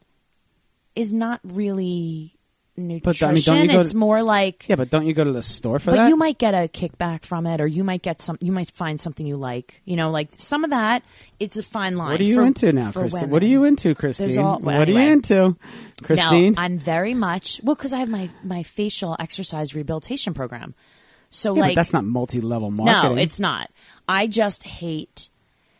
is not really nutrition. But, I mean, it's to, more like yeah, but don't you go to the store for but that? But you might get a kickback from it, or you might get some. You might find something you like. You know, like some of that. It's a fine line. What are you for, into now, Christine? What are you into, Christine? All, well, what anyway. are you into, Christine? Now, I'm very much well because I have my my facial exercise rehabilitation program. So yeah, like but that's not multi-level marketing. No, it's not. I just hate.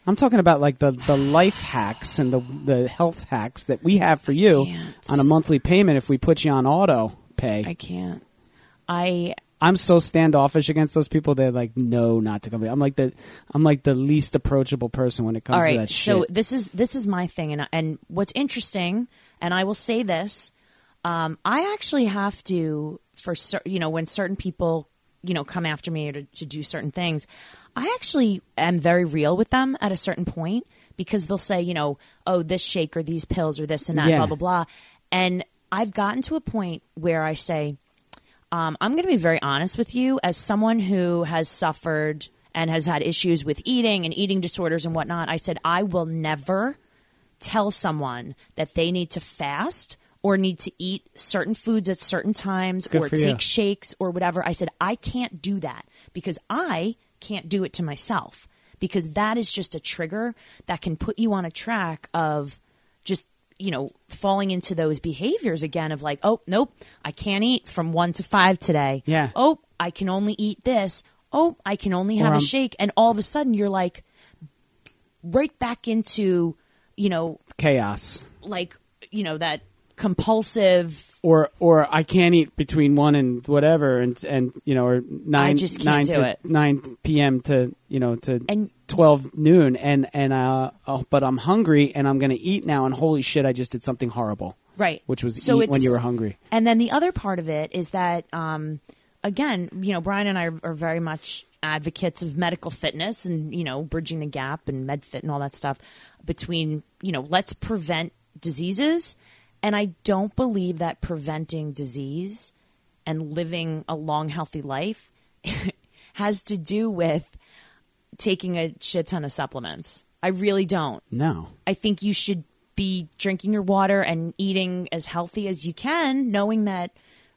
I'm talking about like the, the life hacks and the the health hacks that we have for you on a monthly payment if we put you on auto pay. I can't. I I'm so standoffish against those people. They're like, no, not to come. I'm like the I'm like the least approachable person when it comes all right, to that shit. So this is this is my thing, and I, and what's interesting, and I will say this, um, I actually have to for cer- you know when certain people you know, come after me or to, to do certain things, I actually am very real with them at a certain point, because they'll say, you know, oh, this shake or these pills or this and that, yeah. blah, blah, blah. And I've gotten to a point where I say, um, I'm going to be very honest with you, as someone who has suffered and has had issues with eating and eating disorders and whatnot. I said, I will never tell someone that they need to fast or need to eat certain foods at certain times Good or take you. shakes or whatever. I said, I can't do that, because I can't do it to myself, because that is just a trigger that can put you on a track of just, you know, falling into those behaviors again of like, oh, nope, I can't eat from one to five today. Yeah. Oh, I can only eat this. Oh, I can only or have I'm- a shake. And all of a sudden you're like right back into, you know, chaos, like, you know, that compulsive, or or I can't eat between one and whatever, and and you know, or nine, I just can't nine do to it. nine p.m. to, you know, to and, twelve noon, and and uh oh, but I'm hungry and I'm gonna eat now, and holy shit, I just did something horrible, right? Which was so eat when you were hungry. And then the other part of it is that um again, you know, Brian and I are, are very much advocates of medical fitness and, you know, bridging the gap and med fit and all that stuff between, you know, let's prevent diseases. And I don't believe that preventing disease and living a long, healthy life has to do with taking a shit ton of supplements. I really don't. No. I think you should be drinking your water and eating as healthy as you can, knowing that,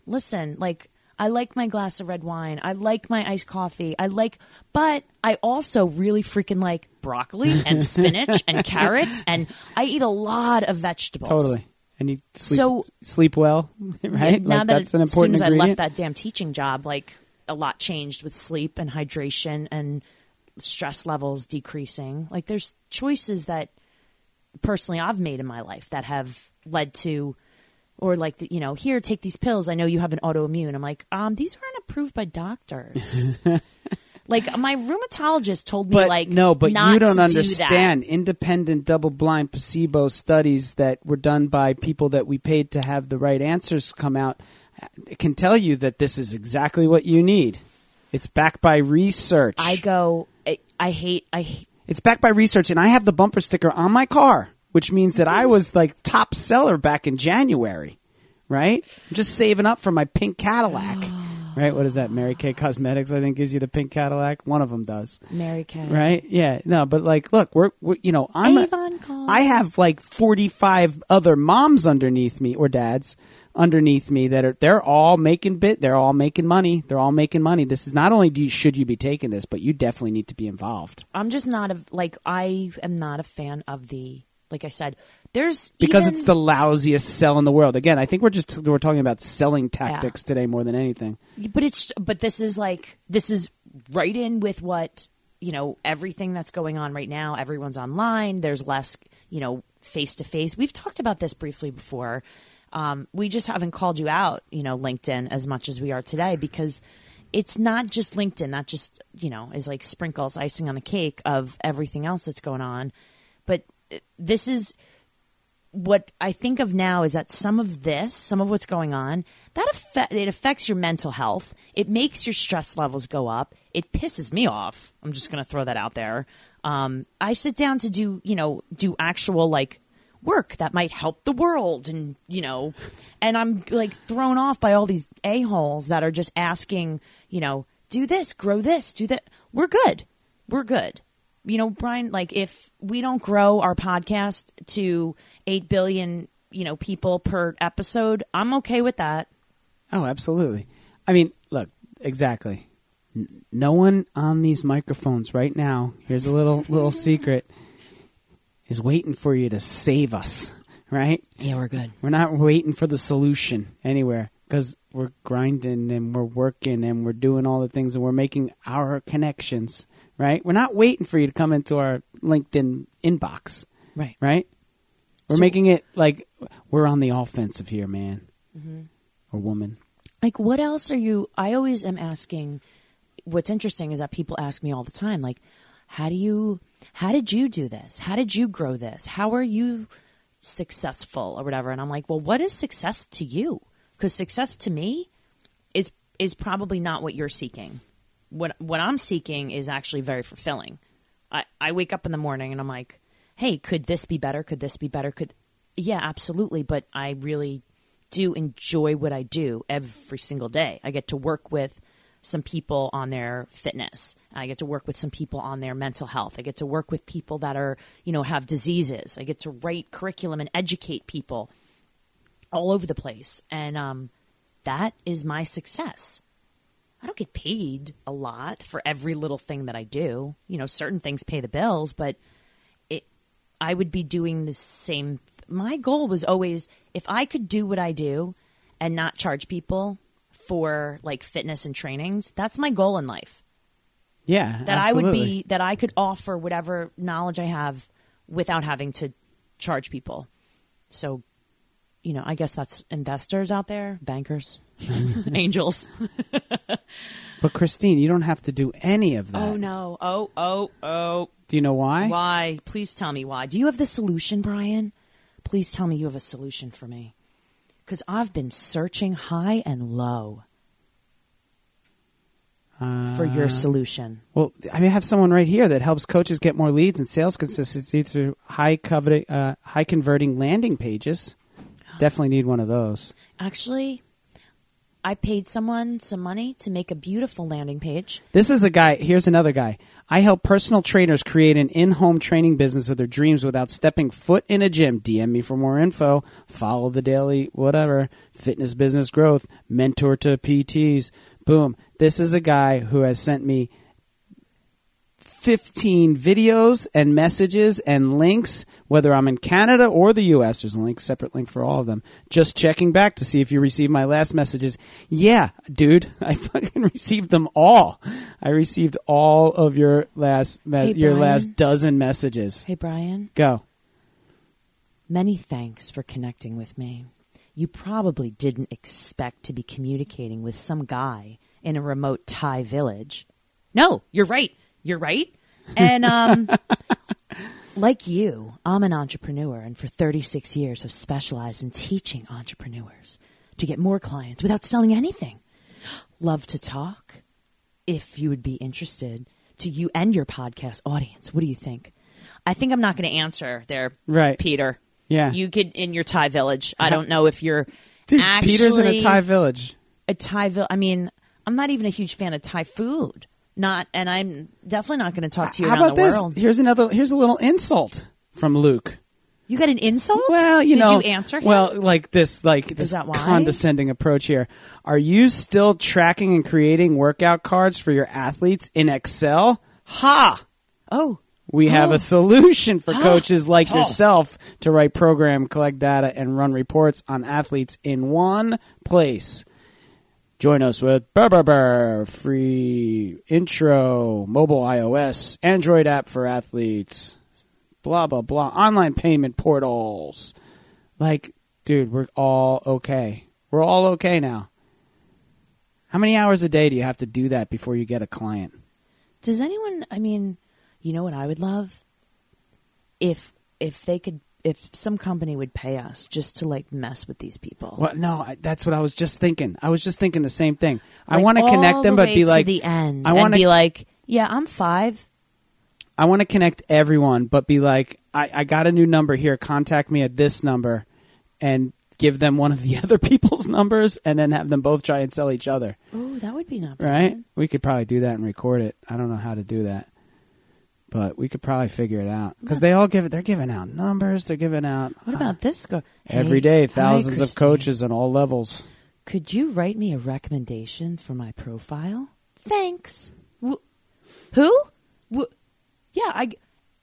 listen, like, I like my glass of red wine. I like my iced coffee. I like, but I also really freaking like broccoli and spinach and carrots. And I eat a lot of vegetables. Totally. And you sleep, so, sleep well, right? Yeah, now like that that's an important as soon as ingredient. I left that damn teaching job, like a lot changed with sleep and hydration and stress levels decreasing. Like there's choices that personally I've made in my life that have led to, or like, the, you know, here, take these pills. I know you have an autoimmune. I'm like, um, these aren't approved by doctors. Like my rheumatologist told me, but, like, no, but not you don't to understand do that. Independent, double-blind, placebo studies that were done by people that we paid to have the right answers come out can tell you that this is exactly what you need. It's backed by research. I go, I, I hate, I. Hate. It's backed by research, and I have the bumper sticker on my car, which means that I was like top seller back in January, right? I'm just saving up for my pink Cadillac. Right? What is that? Mary Kay Cosmetics, I think, gives you the pink Cadillac. One of them does. Mary Kay. Right? Yeah. No, but like, look, we're, we're you know, I'm, Avon Collins. I have like forty-five other moms underneath me, or dads underneath me, that are, they're all making bit, they're all making money. They're all making money. This is not only do you, should you be taking this, but you definitely need to be involved. I'm just not a, like, I am not a fan of the, like I said, there's because even... it's the lousiest sell in the world. Again, I think we're just we're talking about selling tactics yeah. today more than anything. But it's but this is like this is right in with what, you know, everything that's going on right now. Everyone's online. There's less, you know, face to face. We've talked about this briefly before. Um, we just haven't called you out, you know, LinkedIn as much as we are today, because it's not just LinkedIn. That just, you know, is like sprinkles, icing on the cake of everything else that's going on. But this is what I think of now, is that some of this, some of what's going on, that affect, it affects your mental health. It makes your stress levels go up. It pisses me off. I'm just going to throw that out there. Um, I sit down to do, you know, do actual like work that might help the world, and, you know, and I'm like thrown off by all these a-holes that are just asking, you know, do this, grow this, do that. We're good. We're good. You know, Brian, like if we don't grow our podcast to eight billion, you know, people per episode, I'm okay with that. Oh, absolutely. I mean, look, exactly. N- no one on these microphones right now, here's a little little secret, is waiting for you to save us, right? Yeah, we're good. We're not waiting for the solution anywhere, because we're grinding and we're working and we're doing all the things and we're making our connections. Right? We're not waiting for you to come into our LinkedIn inbox. Right. Right? We're so, making it like we're on the offensive here, man. Mm-hmm. Or woman. Like, what else are you... I always am asking... What's interesting is that people ask me all the time, like, how do you... How did you do this? How did you grow this? How are you successful or whatever? And I'm like, well, what is success to you? Because success to me is is probably not what you're seeking. What what I'm seeking is actually very fulfilling. I, I wake up in the morning and I'm like, hey, could this be better? Could this be better? Could Yeah, absolutely. But I really do enjoy what I do every single day. I get to work with some people on their fitness. I get to work with some people on their mental health. I get to work with people that are, you know, have diseases. I get to write curriculum and educate people all over the place. And um, that is my success. I don't get paid a lot for every little thing that I do. You know, certain things pay the bills, but it, I would be doing the same. My goal was always, if I could do what I do and not charge people for like fitness and trainings, that's my goal in life. Yeah, that absolutely. I would be, that I could offer whatever knowledge I have without having to charge people. So, you know, I guess that's investors out there, bankers, angels. But Christine, you don't have to do any of that. Oh, no. Oh, oh, oh. Do you know why? Why? Please tell me why. Do you have the solution, Brian? Please tell me you have a solution for me. Because I've been searching high and low uh, for your solution. Well, I mean, I have someone right here that helps coaches get more leads and sales consistency through high coveted, uh, high converting landing pages. Definitely need one of those. Actually, I paid someone some money to make a beautiful landing page. This is a guy. Here's another guy. I help personal trainers create an in-home training business of their dreams without stepping foot in a gym. D M me for more info. Follow the daily whatever. Fitness business growth. Mentor to P Ts. Boom. This is a guy who has sent me fifteen videos and messages and links, whether I'm in Canada or the U S There's a link, separate link for all of them. Just checking back to see if you received my last messages. Yeah, dude, I fucking received them all. I received all of your last me- hey, your last dozen messages. Hey, Brian. Go. Many thanks for connecting with me. You probably didn't expect to be communicating with some guy in a remote Thai village. No, you're right. You're right. And um, like you, I'm an entrepreneur, and for thirty-six years I've specialized in teaching entrepreneurs to get more clients without selling anything. Love to talk if you would be interested, to you and your podcast audience. What do you think? I think I'm not going to answer there, right, Peter. Yeah. You could in your Thai village. I don't know if you're Dude, actually... Peter's in a Thai village. A Thai village. I mean, I'm not even a huge fan of Thai food. Not, and I'm definitely not going to talk to you. How around about the this? World. Here's another. Here's a little insult from Luke. You got an insult? Well, you Did know. Did you answer him? Well, like this, like this condescending approach here. Are you still tracking and creating workout cards for your athletes in Excel? Ha! Oh, we oh. have a solution for coaches like oh. yourself to write program, collect data, and run reports on athletes in one place. Join us with burr, burr, burr, free intro, mobile iOS, Android app for athletes, blah, blah, blah, online payment portals. Like, dude, we're all okay. We're all okay now. How many hours a day do you have to do that before you get a client? Does anyone, I mean, you know what I would love? If if they could. If some company would pay us just to like mess with these people. Well, no, I, that's what I was just thinking. I was just thinking the same thing. I like want to connect them, the but be like the end. I want to be like, yeah, I'm five. I want to connect everyone, but be like, I, I got a new number here. Contact me at this number, and give them one of the other people's numbers, and then have them both try and sell each other. Oh, that would be not bad. Right? We could probably do that and record it. I don't know how to do that. But we could probably figure it out because they all give it. They're giving out numbers. They're giving out. What uh, about this go- hey, every day? Thousands hi, of coaches on all levels. Could you write me a recommendation for my profile? Thanks. Wh- who? Wh- yeah. I.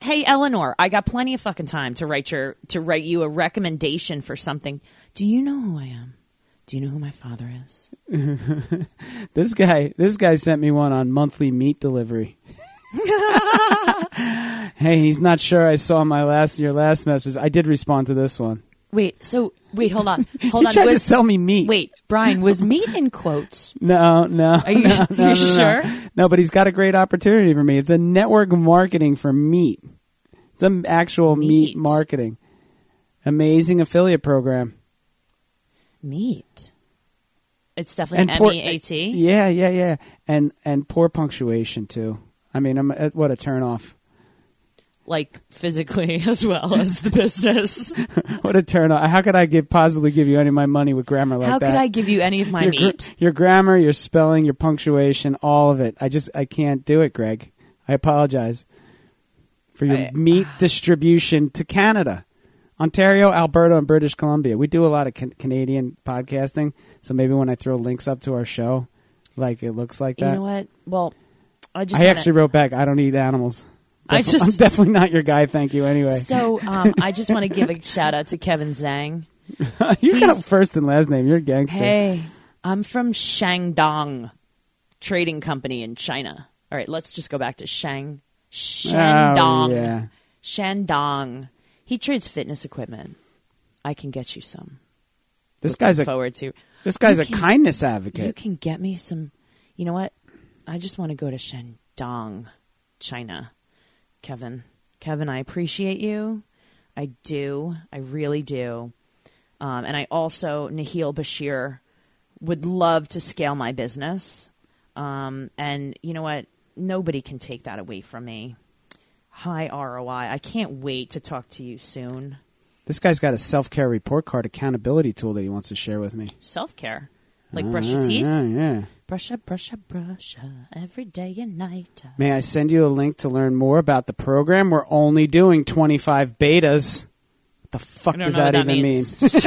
Hey, Eleanor. I got plenty of fucking time to write your to write you a recommendation for something. Do you know who I am? Do you know who my father is? This guy. This guy sent me one on monthly meat delivery. Hey, he's not sure I saw my last your last message. I did respond to this one. Wait, so wait, hold on, hold on. Trying was, to sell me meat. Wait, Brian, was meat in quotes? No, no. Are you, no, no, are you no, sure? No. no, but he's got a great opportunity for me. It's a network marketing for meat. It's an actual meat, meat marketing. Amazing affiliate program. Meat. It's definitely M E A T. Yeah, yeah, yeah, and and poor punctuation too. I mean, I'm what a turnoff. Like physically as well as the business. What a turnoff! How could I give possibly give you any of my money with grammar like How that? How could I give you any of my your, meat? Your grammar, your spelling, your punctuation, all of it. I just I can't do it, Greg. I apologize for your I, meat distribution to Canada. Ontario, Alberta, and British Columbia. We do a lot of can- Canadian podcasting, so maybe when I throw links up to our show, like it looks like that. You know what? Well, I just I wanna... actually wrote back, I don't eat animals. Defin- I just... I'm definitely not your guy, thank you, anyway. So um, I just want to give a shout-out to Kevin Zhang. You He's... got first and last name. You're a gangster. Hey, I'm from Shandong Trading Company in China. All right, let's just go back to Shang Shandong. Oh, yeah. Shandong. He trades fitness equipment. I can get you some. This Looking guy's a forward to. This guy's you a can, kindness advocate. You can get me some. You know what? I just want to go to Shandong, China. Kevin, Kevin, I appreciate you. I do. I really do. Um, and I also, Naheel Bashir, would love to scale my business. Um, and you know what? Nobody can take that away from me. High R O I. I can't wait to talk to you soon. This guy's got a self-care report card accountability tool that he wants to share with me. Self-care? Like uh, brush your teeth? Yeah, yeah. Brush up, brush up, brush up every day and night. May I send you a link to learn more about the program? We're only doing twenty-five betas. What the fuck does that, that even means. mean?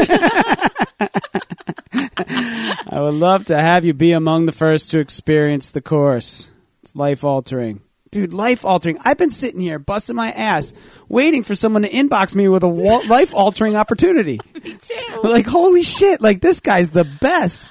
I would love to have you be among the first to experience the course. It's life-altering. Dude, life-altering. I've been sitting here busting my ass waiting for someone to inbox me with a wa- life-altering opportunity. Me too. Like, holy shit. Like, this guy's the best.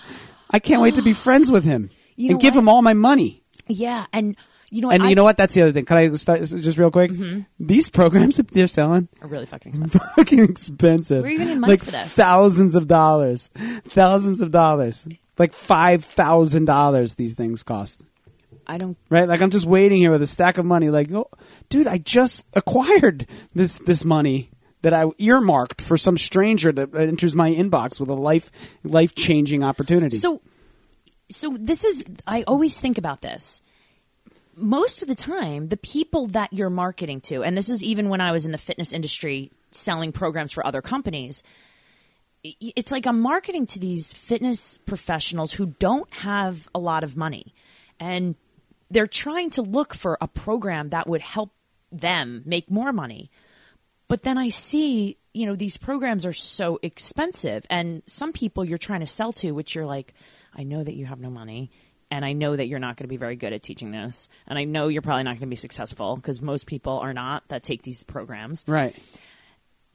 I can't wait to be friends with him you and give what? him all my money. Yeah, and you know what? And I, you know what? That's the other thing. Can I start just real quick? Mm-hmm. These programs that they're selling are really fucking expensive. Fucking expensive. Where are you going to money like for this? Thousands of dollars. Thousands of dollars. Like five thousand dollars these things cost. I don't right like I'm just waiting here with a stack of money like oh, dude I just acquired this this money that I earmarked for some stranger that enters my inbox with a life life changing opportunity. So so this is I always think about this. Most of the time the people that you're marketing to, and this is even when I was in the fitness industry selling programs for other companies, it's like I'm marketing to these fitness professionals who don't have a lot of money and they're trying to look for a program that would help them make more money. But then I see, you know, these programs are so expensive. And some people you're trying to sell to, which you're like, I know that you have no money. And I know that you're not going to be very good at teaching this. And I know you're probably not going to be successful because most people are not that take these programs. Right.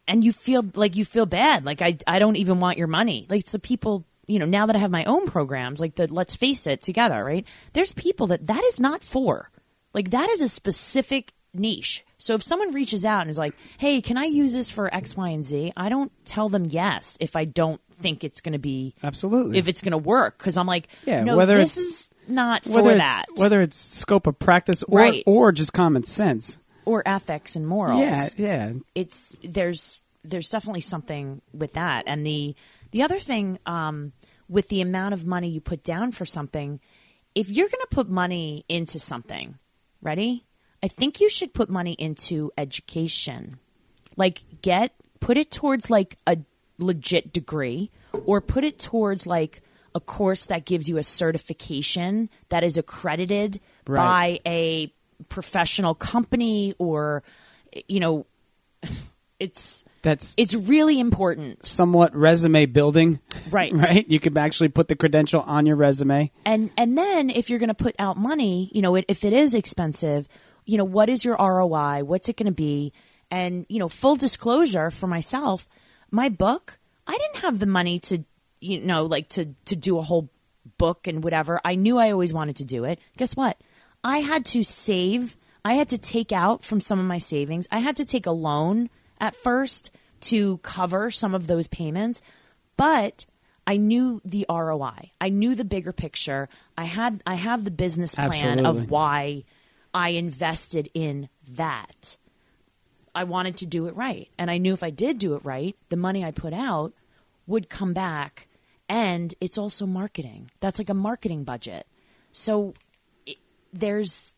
And you feel like you feel bad. Like, I, I don't even want your money. Like, so people... You know, now that I have my own programs, like the Let's Face It Together, right? There's people that that is not for. Like, that is a specific niche. So if someone reaches out and is like, hey, can I use this for X, Y, and Z? I don't tell them yes if I don't think it's going to be... Absolutely. If it's going to work. Because I'm like, yeah, no, whether this is not for that. Whether it's scope of practice or right. or just common sense. Or ethics and morals. Yeah, yeah. It's, there's, there's definitely something with that. And the... The other thing um, with the amount of money you put down for something, if you're going to put money into something, ready? I think you should put money into education. Like get put it towards like a legit degree or put it towards like a course that gives you a certification that is accredited right. by a professional company or, you know, it's – That's it's really important. Somewhat resume building. Right. Right? You can actually put the credential on your resume. And and then if you're going to put out money, you know, it, if it is expensive, you know, what is your R O I? What's it going to be? And, you know, full disclosure for myself, my book, I didn't have the money to, you know, like to, to do a whole book and whatever. I knew I always wanted to do it. Guess what? I had to save. I had to take out from some of my savings. I had to take a loan at first to cover some of those payments, but I knew the R O I. I knew the bigger picture. I had I have the business plan Absolutely. of why I invested in that. I wanted to do it right, and I knew if I did do it right, the money I put out would come back And it's also marketing. That's like a marketing budget. So it, there's,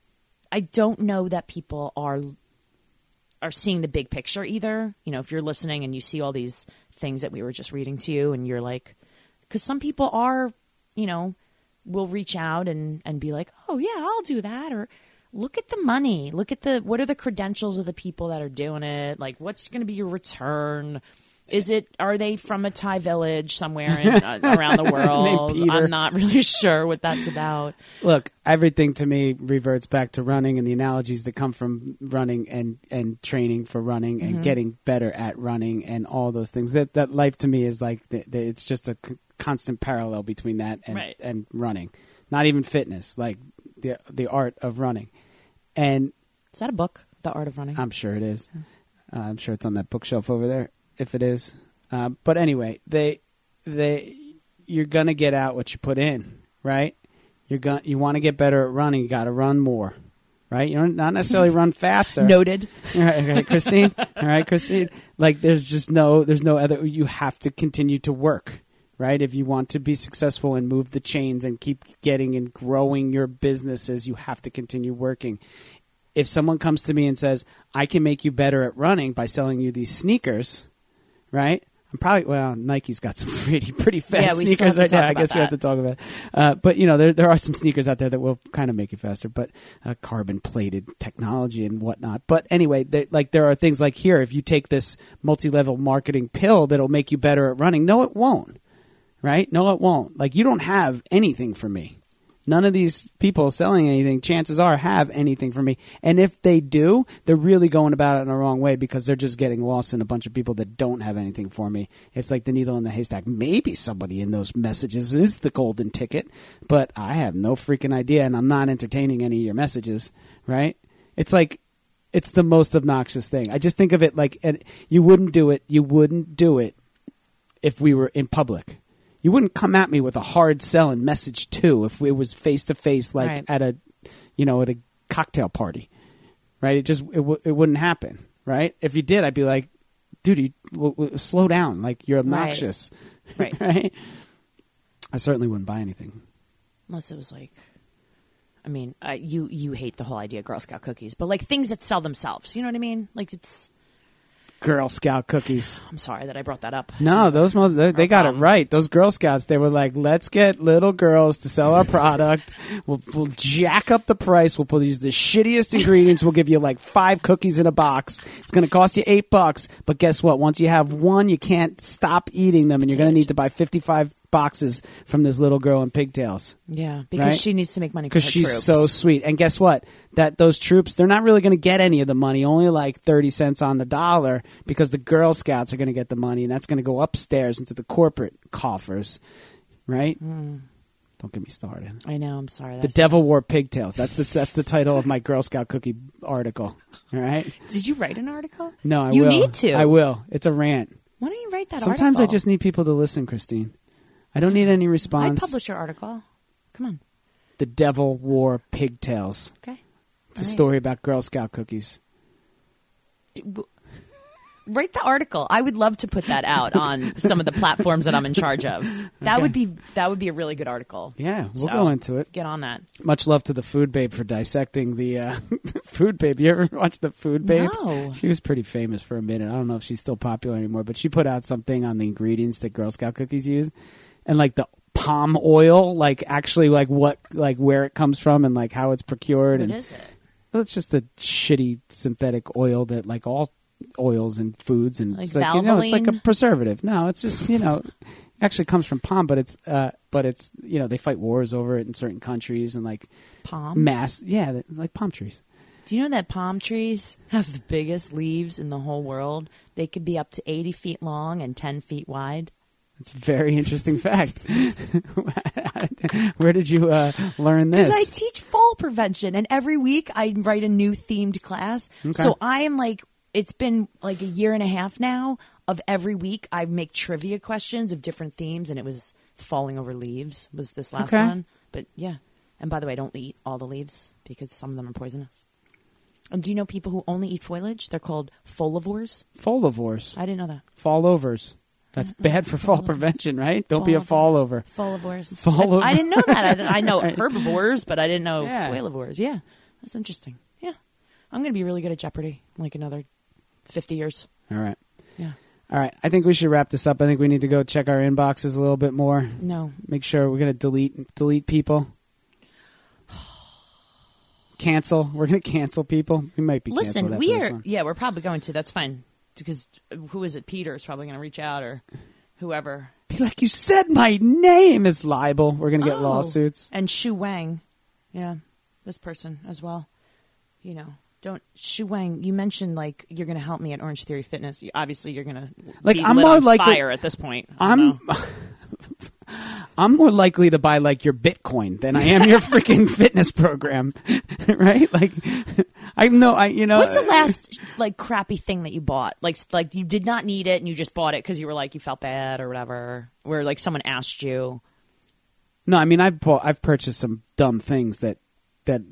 I don't know that people are are seeing the big picture either. You know, if you're listening and you see all these things that we were just reading to you and you're like, because some people are, you know, will reach out and, and be like, oh yeah, I'll do that. Or look at the money. Look at the, what are the credentials of the people that are doing it? Like, what's going to be your return? Is it, are they from a Thai village somewhere in, uh, around the world? I'm not really sure what that's about. Look, everything to me reverts back to running and the analogies that come from running and, and training for running and mm-hmm. getting better at running and all those things. That that life to me is like, the, the, it's just a c- constant parallel between that and, right. and running. Not even fitness, like the the art of running. And is that a book, The Art of Running? I'm sure it is. Uh, I'm sure it's on that bookshelf over there. If it is. Uh, but anyway, they, they, you're going to get out what you put in, right? You're going, you want to get better at running. You got to run more, right? You don't not necessarily run faster. Noted. All right, all right, Christine. All right, Christine. Like there's just no, there's no other, you have to continue to work, right? If you want to be successful and move the chains and keep getting and growing your businesses, you have to continue working. If someone comes to me and says, I can make you better at running by selling you these sneakers, right? I'm probably, well, Nike's got some pretty, pretty fast yeah, sneakers right now. I guess that. we have to talk about it. Uh, but, you know, there there are some sneakers out there that will kind of make you faster, but uh, carbon-plated technology and whatnot. But anyway, they, like there are things like here, if you take this multi-level marketing pill that'll make you better at running, no, it won't, right? No, it won't. Like you don't have anything for me. None of these people selling anything, chances are, have anything for me. And if they do, they're really going about it in the wrong way because they're just getting lost in a bunch of people that don't have anything for me. It's like the needle in the haystack. Maybe somebody in those messages is the golden ticket, but I have no freaking idea, and I'm not entertaining any of your messages, right? It's like it's the most obnoxious thing. I just think of it like and you wouldn't do it. You wouldn't do it if we were in public. You wouldn't come at me with a hard sell and message too if it was face to face, like right. at a, you know, at a cocktail party, right? It just it, w- it wouldn't happen, right? If you did, I'd be like, dude, you, w- w- slow down, like you're obnoxious, right. right? Right? I certainly wouldn't buy anything unless it was like, I mean, uh, you you hate the whole idea of Girl Scout cookies, but like things that sell themselves, you know what I mean? Like it's. Girl Scout cookies. I'm sorry that I brought that up. No, those they, they got it right. Those Girl Scouts, they were like, let's get little girls to sell our product. We'll, we'll jack up the price. We'll use the shittiest ingredients. We'll give you like five cookies in a box. It's going to cost you eight bucks. But guess what? Once you have one, you can't stop eating them, and you're going to need to buy fifty-five boxes from this little girl in pigtails. Yeah, because right? she needs to make money because she's troops. So sweet. And guess what? That those troops, they're not really going to get any of the money, only like thirty cents on the dollar, because the Girl Scouts are going to get the money, and that's going to go upstairs into the corporate coffers, right? Mm. Don't get me started. I know. I'm sorry. The Devil Wore Pigtails. That's the that's the title of my Girl Scout cookie article. All right. Did you write an article? No, I you will. You need to. I will. It's a rant. Why don't you write that? Sometimes article? I just need people to listen, Christine. I don't need any response. I publish your article. Come on. The Devil Wore Pigtails. Okay. It's All a right. story about Girl Scout cookies. Do, write the article. I would love to put that out on some of the platforms that I'm in charge of. That okay. would be that would be a really good article. Yeah, we'll so, go into it. Get on that. Much love to the Food Babe for dissecting the uh, Food Babe. You ever watch the Food Babe? No. She was pretty famous for a minute. I don't know if she's still popular anymore, but she put out something on the ingredients that Girl Scout cookies use. And like the palm oil, like actually like what, like where it comes from and like how it's procured. What and, is it? Well, it's just the shitty synthetic oil that like all oils and foods and like it's like, you know, it's like a preservative. No, it's just, you know, actually comes from palm, but it's, uh, but it's, you know, they fight wars over it in certain countries and like palm mass. Yeah. Like palm trees. Do you know that palm trees have the biggest leaves in the whole world? They could be up to eighty feet long and ten feet wide. It's a very interesting fact. Where did you uh, learn this? Because I teach fall prevention, and every week I write a new themed class. Okay. So I am like, it's been like a year and a half now of every week I make trivia questions of different themes, and it was falling over leaves was this last okay. one. But yeah. And by the way, I don't eat all the leaves because some of them are poisonous. And do you know people who only eat foliage? They're called folivores. Folivores. I didn't know that. Fallovers. That's bad for fall prevention, right? Don't fall be a fallover. Fallivores. Fall I, I didn't know that. I, I know herbivores, but I didn't know yeah. fallivores. Yeah. That's interesting. Yeah. I'm going to be really good at Jeopardy in like another fifty years. All right. Yeah. All right. I think we should wrap this up. I think we need to go check our inboxes a little bit more. No. Make sure we're going to delete delete people. Cancel. We're going to cancel people. We might be Listen, canceled after we are, this one. Yeah, we're probably going to. That's fine. Because who is it? Peter is probably going to reach out or whoever. Be like, you said my name is libel. We're going to get oh. lawsuits. And Shu Wang. Yeah. This person as well. You know. Don't Shu Wang, you mentioned like you're going to help me at Orange Theory Fitness. You, obviously, you're going to like be I'm lit more on likely fire at this point. I'm I'm more likely to buy like your Bitcoin than I am your freaking fitness program, right? Like I know I you know. What's the last like crappy thing that you bought? Like like you did not need it and you just bought it because you were like you felt bad or whatever. Where like someone asked you. No, I mean I've bought, I've purchased some dumb things that that.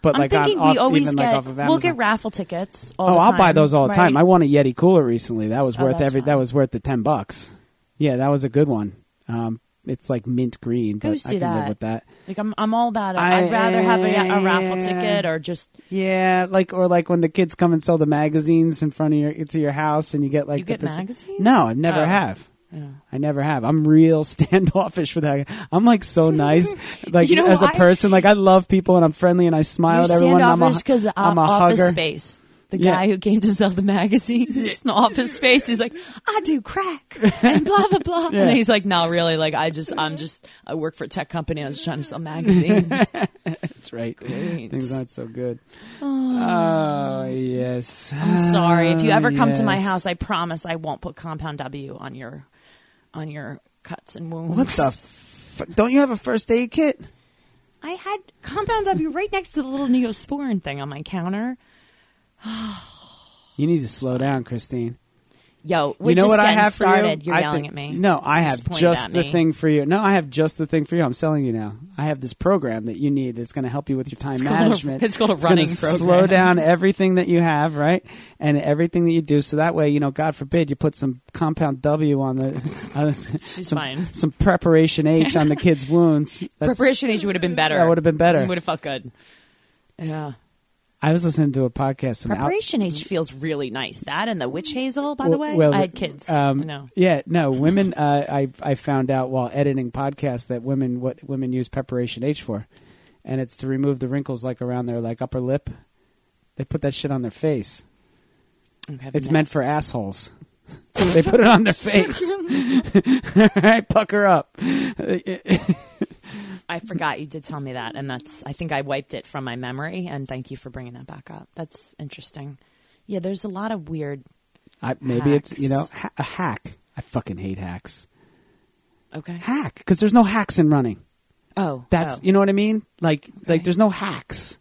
But I'm like thinking on, we off, always get, like off of Amazon. We'll get raffle tickets all oh, the time. Oh, I'll buy those all the right? time. I won a Yeti cooler recently. That was oh, worth every. Fine. That was worth the ten bucks. Yeah, that was a good one. Um, it's like mint green, but I can that. live with that. Like I'm, I'm all about it. I, I'd rather have a, a raffle ticket or just yeah, like or like when the kids come and sell the magazines in front of your to your house, and you get like you get the, magazines. No, I never oh. have. Yeah. I never have. I'm real standoffish with that. I'm like so nice, like you know, as a person. I, like I love people and I'm friendly and I smile at everyone. I'm a, cause, uh, I'm a Office hugger. Space. The yeah. guy who came to sell the magazines yeah. in the Office Space, he's like, I do crack and blah blah blah. Yeah. And he's like, no, really, like I just, I'm just, I work for a tech company. I was trying to sell magazines. That's right. Great. Things aren't so good. Oh, oh yes. I'm sorry. If you ever come yes. to my house, I promise I won't put Compound W on your. on your cuts and wounds. What the f- Don't you have a first aid kit? I had Compound W right next to the little Neosporin thing on my counter. You need to slow Sorry. down, Christine. Yo, we you know just what I have started. For you? You're I yelling think, at me. No, I have just, just the thing for you. No, I have just the thing for you. I'm selling you now. I have this program that you need. It's going to help you with your time it's management. Called a, it's called a it's running program. Slow down everything that you have, right? And everything that you do. So that way, you know, God forbid you put some Compound W on the, uh, She's some, fine. some Preparation H on the kid's wounds. That's, Preparation H would have been better. That would have been better. It would have felt good. Yeah. I was listening to a podcast. Preparation out- H feels really nice. That and the witch hazel, by well, the way. Well, I had kids. Um, no. Yeah, no. Women, uh, I I found out while editing podcasts that women what women use Preparation H for. And it's to remove the wrinkles like around their like upper lip. They put that shit on their face. It's meant for assholes. They put it on their face. All right, pucker up. I forgot you did tell me that, and that's. I think I wiped it from my memory, and thank you for bringing that back up. That's interesting. Yeah, there's a lot of weird I, maybe hacks. It's, you know, ha- a hack. I fucking hate hacks. Okay. Hack, because there's no hacks in running. Oh. That's, oh. you know what I mean? Like, okay. like there's no hacks.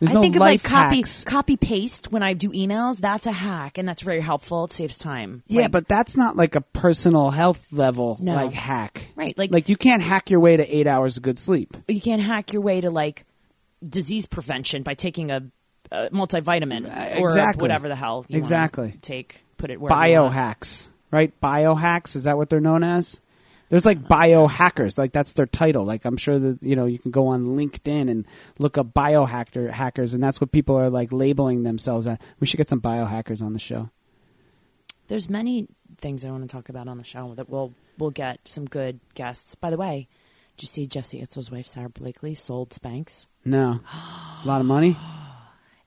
There's I no think of like copy, copy paste when I do emails. That's a hack, and that's very helpful. It saves time. Yeah, like, but that's not like a personal health level no. like hack, right? Like, like you can't hack your way to eight hours of good sleep. You can't hack your way to like disease prevention by taking a, a multivitamin or exactly. whatever the hell you exactly want to take. Put it where biohacks, right? Biohacks, is that what they're known as? There's like biohackers, like that's their title. Like I'm sure that, you know, you can go on LinkedIn and look up biohacker hackers, and that's what people are like labeling themselves at. We should get some biohackers on the show. There's many things I want to talk about on the show that we'll we'll get some good guests. By the way, did you see Jesse Itzel's wife, Sarah Blakely, sold Spanx? No. A lot of money?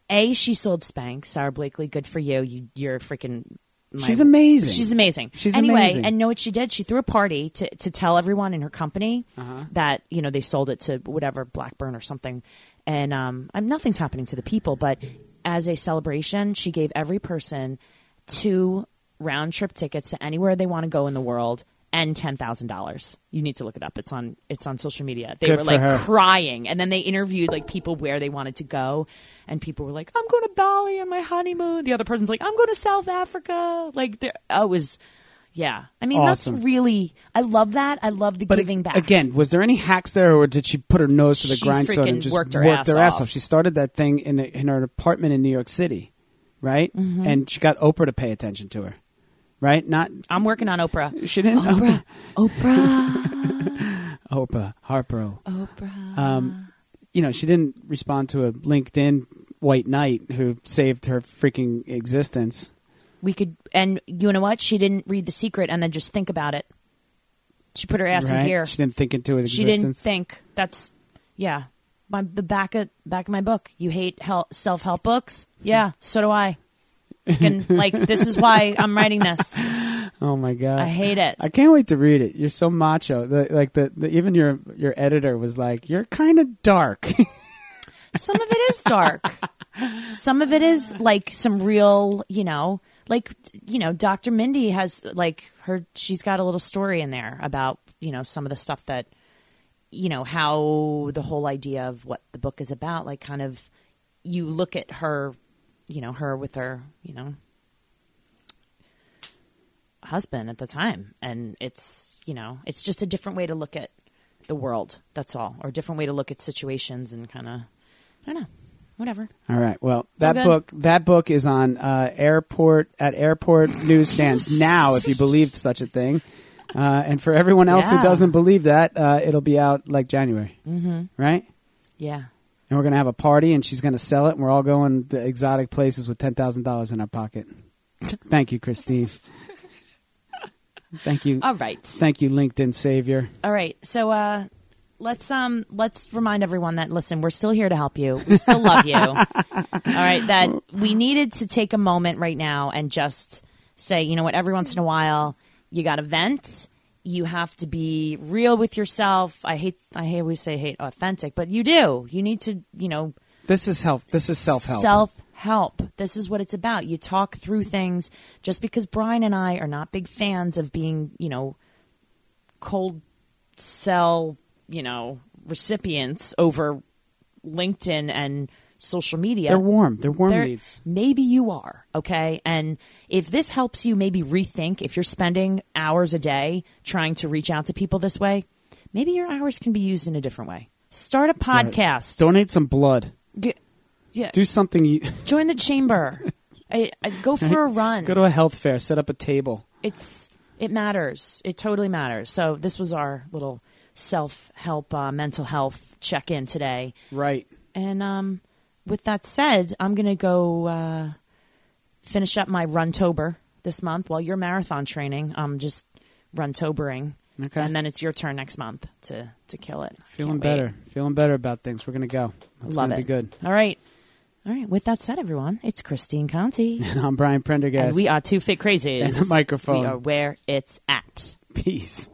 A, she sold Spanx. Sarah Blakely, good for you. You you're a freaking My, she's amazing. She's amazing. She's anyway, amazing. And know what she did? She threw a party to, to tell everyone in her company uh-huh. that, you know, they sold it to whatever, Blackburn or something. And um, nothing's happening to the people. But as a celebration, she gave every person two round trip tickets to anywhere they want to go in the world and ten thousand dollars. You need to look it up. It's on it's on social media. They Good were like her. crying. And then they interviewed like people where they wanted to go. And people were like, I'm going to Bali on my honeymoon. The other person's like, I'm going to South Africa. Like, there, I was, yeah. I mean, awesome. That's really, I love that. I love the but giving it, back. Again, was there any hacks there, or did she put her nose to the she grindstone and just worked her, worked ass, her ass, off. ass off? She started that thing in, a, in her apartment in New York City, right? Mm-hmm. And she got Oprah to pay attention to her. right? Not. I'm working on Oprah. She didn't know. Oprah. Oprah. Oprah. Harpo. Oprah. Um, you know, she didn't respond to a LinkedIn white knight who saved her freaking existence. We could, and you know what? She didn't read The Secret and then just think about it. She put her ass right? in gear. She didn't think into it. Existence. She didn't think. That's, yeah. My, the back of back of my book. You hate help, self-help books? Yeah, so do I. Can, like, this is why I'm writing this. Oh my God, I hate it. I can't wait to read it. You're so macho. The, like the, the even your your editor was like, you're kind of dark. Some of it is dark. Some of it is like some real, you know, like, you know, Doctor Mindy has like her. She's got a little story in there about, you know, some of the stuff that, you know, how the whole idea of what the book is about, like kind of you look at her, you know, her with her, you know, husband at the time. And it's, you know, it's just a different way to look at the world. That's all. Or a different way to look at situations and kind of, I don't know, whatever. All right. Well, that book, that book is on uh, airport at airport newsstands now, if you believed such a thing. Uh, and for everyone else yeah. who doesn't believe that, uh, it'll be out like January, mm-hmm. right? Yeah. And we're going to have a party, and she's going to sell it, and we're all going to exotic places with ten thousand dollars in our pocket. Thank you, Christine. Thank you. All right. Thank you, LinkedIn savior. All right. So uh, let's um let's remind everyone that, listen, we're still here to help you. We still love you. All right. That we needed to take a moment right now and just say, you know what, every once in a while – you got to vent. You have to be real with yourself. I hate. I hate. We say hate authentic, but you do. You need to. You know. This is help. This is self help. Self help. This is what it's about. You talk through things. Just because Brian and I are not big fans of being, you know, cold cell, you know, recipients over LinkedIn and social media. They're warm. They're warm They're, leads. Maybe you are. Okay. And if this helps you maybe rethink, if you're spending hours a day trying to reach out to people this way, maybe your hours can be used in a different way. Start a podcast. Donate some blood. Get, yeah. Do something. You- Join the chamber. I, I go for a run. Go to a health fair. Set up a table. It's, it matters. It totally matters. So this was our little self-help, uh, mental health check-in today. Right. And, um, with that said, I'm going to go uh, finish up my Runtober this month. While you're marathon training, I'm just Runtobering. Okay. And then it's your turn next month to, to kill it. Feeling better. Feeling better about things. We're going to go. It's going to be good. All right. All right. With that said, everyone, it's Christine Conti. And I'm Brian Prendergast. And we are Two Fit Crazies. And the microphone. We are where it's at. Peace.